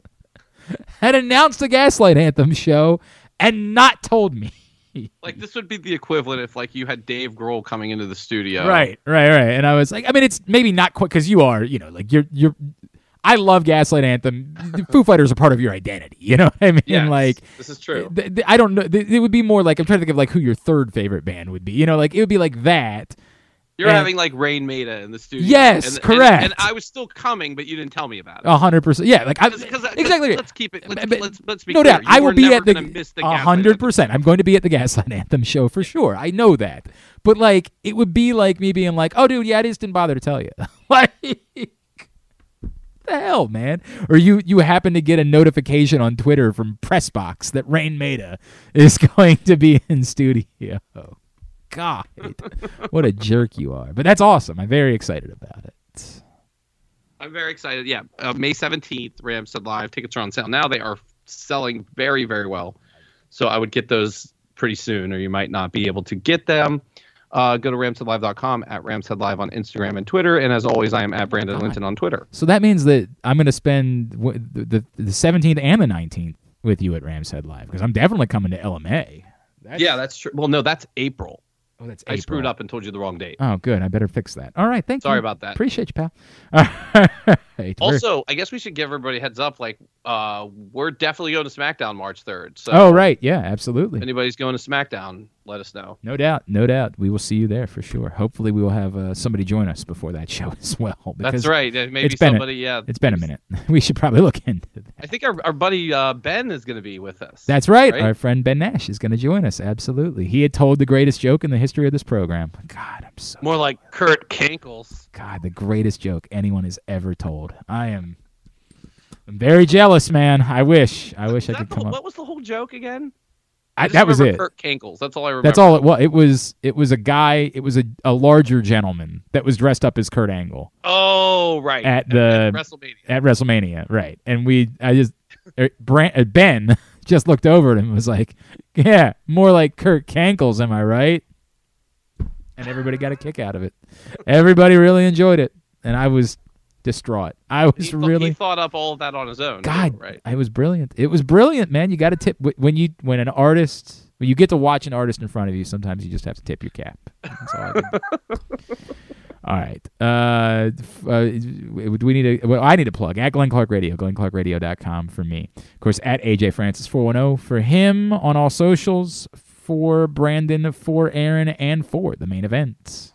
had announced a Gaslight Anthem show and not told me. Like, this would be the equivalent if, like, you had Dave Grohl coming into the studio. Right. And I was like, I mean, it's maybe not quite, because you are, you know, like, you're I love Gaslight Anthem. Foo Fighters are part of your identity. You know what I mean? Yes, like, this is true. I don't know. It would be more like, I'm trying to think of like who your third favorite band would be. You know, like it would be like that. You're having like Rain Maida in the studio. Yes, correct. And I was still coming, but you didn't tell me about it. 100%. Yeah, like exactly. Let's keep it. Let's be no clear. Doubt. I will be at the 100%. I'm going to be at the Gaslight Anthem show for sure. I know that. But like, it would be like me being like, "Oh, dude, yeah, I just didn't bother to tell you." Like, the hell, man? Or you happen to get a notification on Twitter from Pressbox that Rain Maida is going to be in studio. God, what a jerk you are. But that's awesome. I'm very excited about it. I'm very excited. Yeah, May 17th, Ramstead Live. Tickets are on sale now. They are selling very, very well. So I would get those pretty soon, or you might not be able to get them. Go to ramsteadlive.com, at ramsteadlive on Instagram and Twitter, and as always, I am at Brandon Linton on Twitter. So that means that I'm going to spend the 17th and the 19th with you at Ramstead Live, because I'm definitely coming to LMA. That's true. Well, no, that's April. Oh, that's April. I screwed up and told you the wrong date. Oh, good. I better fix that. All right, thank you. Sorry about that. Appreciate you, pal. All right. Also, I guess we should give everybody a heads up. Like, we're definitely going to SmackDown March 3rd. So oh, right. Yeah, absolutely. If anybody's going to SmackDown, let us know. No doubt. No doubt. We will see you there for sure. Hopefully, we will have somebody join us before that show as well. That's right. Maybe somebody. Yeah. It's been a minute. We should probably look into that. I think our buddy Ben is going to be with us. That's right. Our friend Ben Nash is going to join us. Absolutely. He had told the greatest joke in the history of this program. God, I'm so more like Kurt Kinkles. God, the greatest joke anyone has ever told. I'm very jealous, man. I wish I could come up. What was the whole joke again? That was it. Kurt Kinkles. That's all I remember. That's all it was. It was a guy. It was a larger gentleman that was dressed up as Kurt Angle. Oh, right. At WrestleMania. At WrestleMania, right? And Ben just looked over at him and was like, "Yeah, more like Kurt Kinkles, am I right?" And everybody got a kick out of it. Everybody really enjoyed it, and I was distraught. He thought up all of that on his own. God, right? It was brilliant. It was brilliant, man. You got to tip when you get to watch an artist in front of you. Sometimes you just have to tip your cap. That's all I do. All right. Do we need I need a plug at Glenn Clark Radio, glennclarkradio.com for me. Of course, at AJ Francis 410 for him on all socials. For Brandon, for Aaron, and for the main event.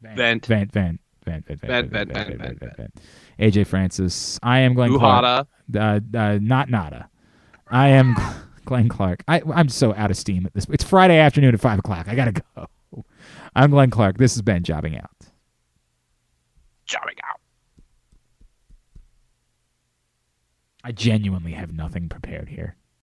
Vent. AJ Francis. I am Glenn Clark. Not Nada. I am Glenn Clark. I'm so out of steam at this. It's Friday afternoon at 5 o'clock. I got to go. I'm Glenn Clark. This has been Jobbing Out. Jobbing Out. I genuinely have nothing prepared here.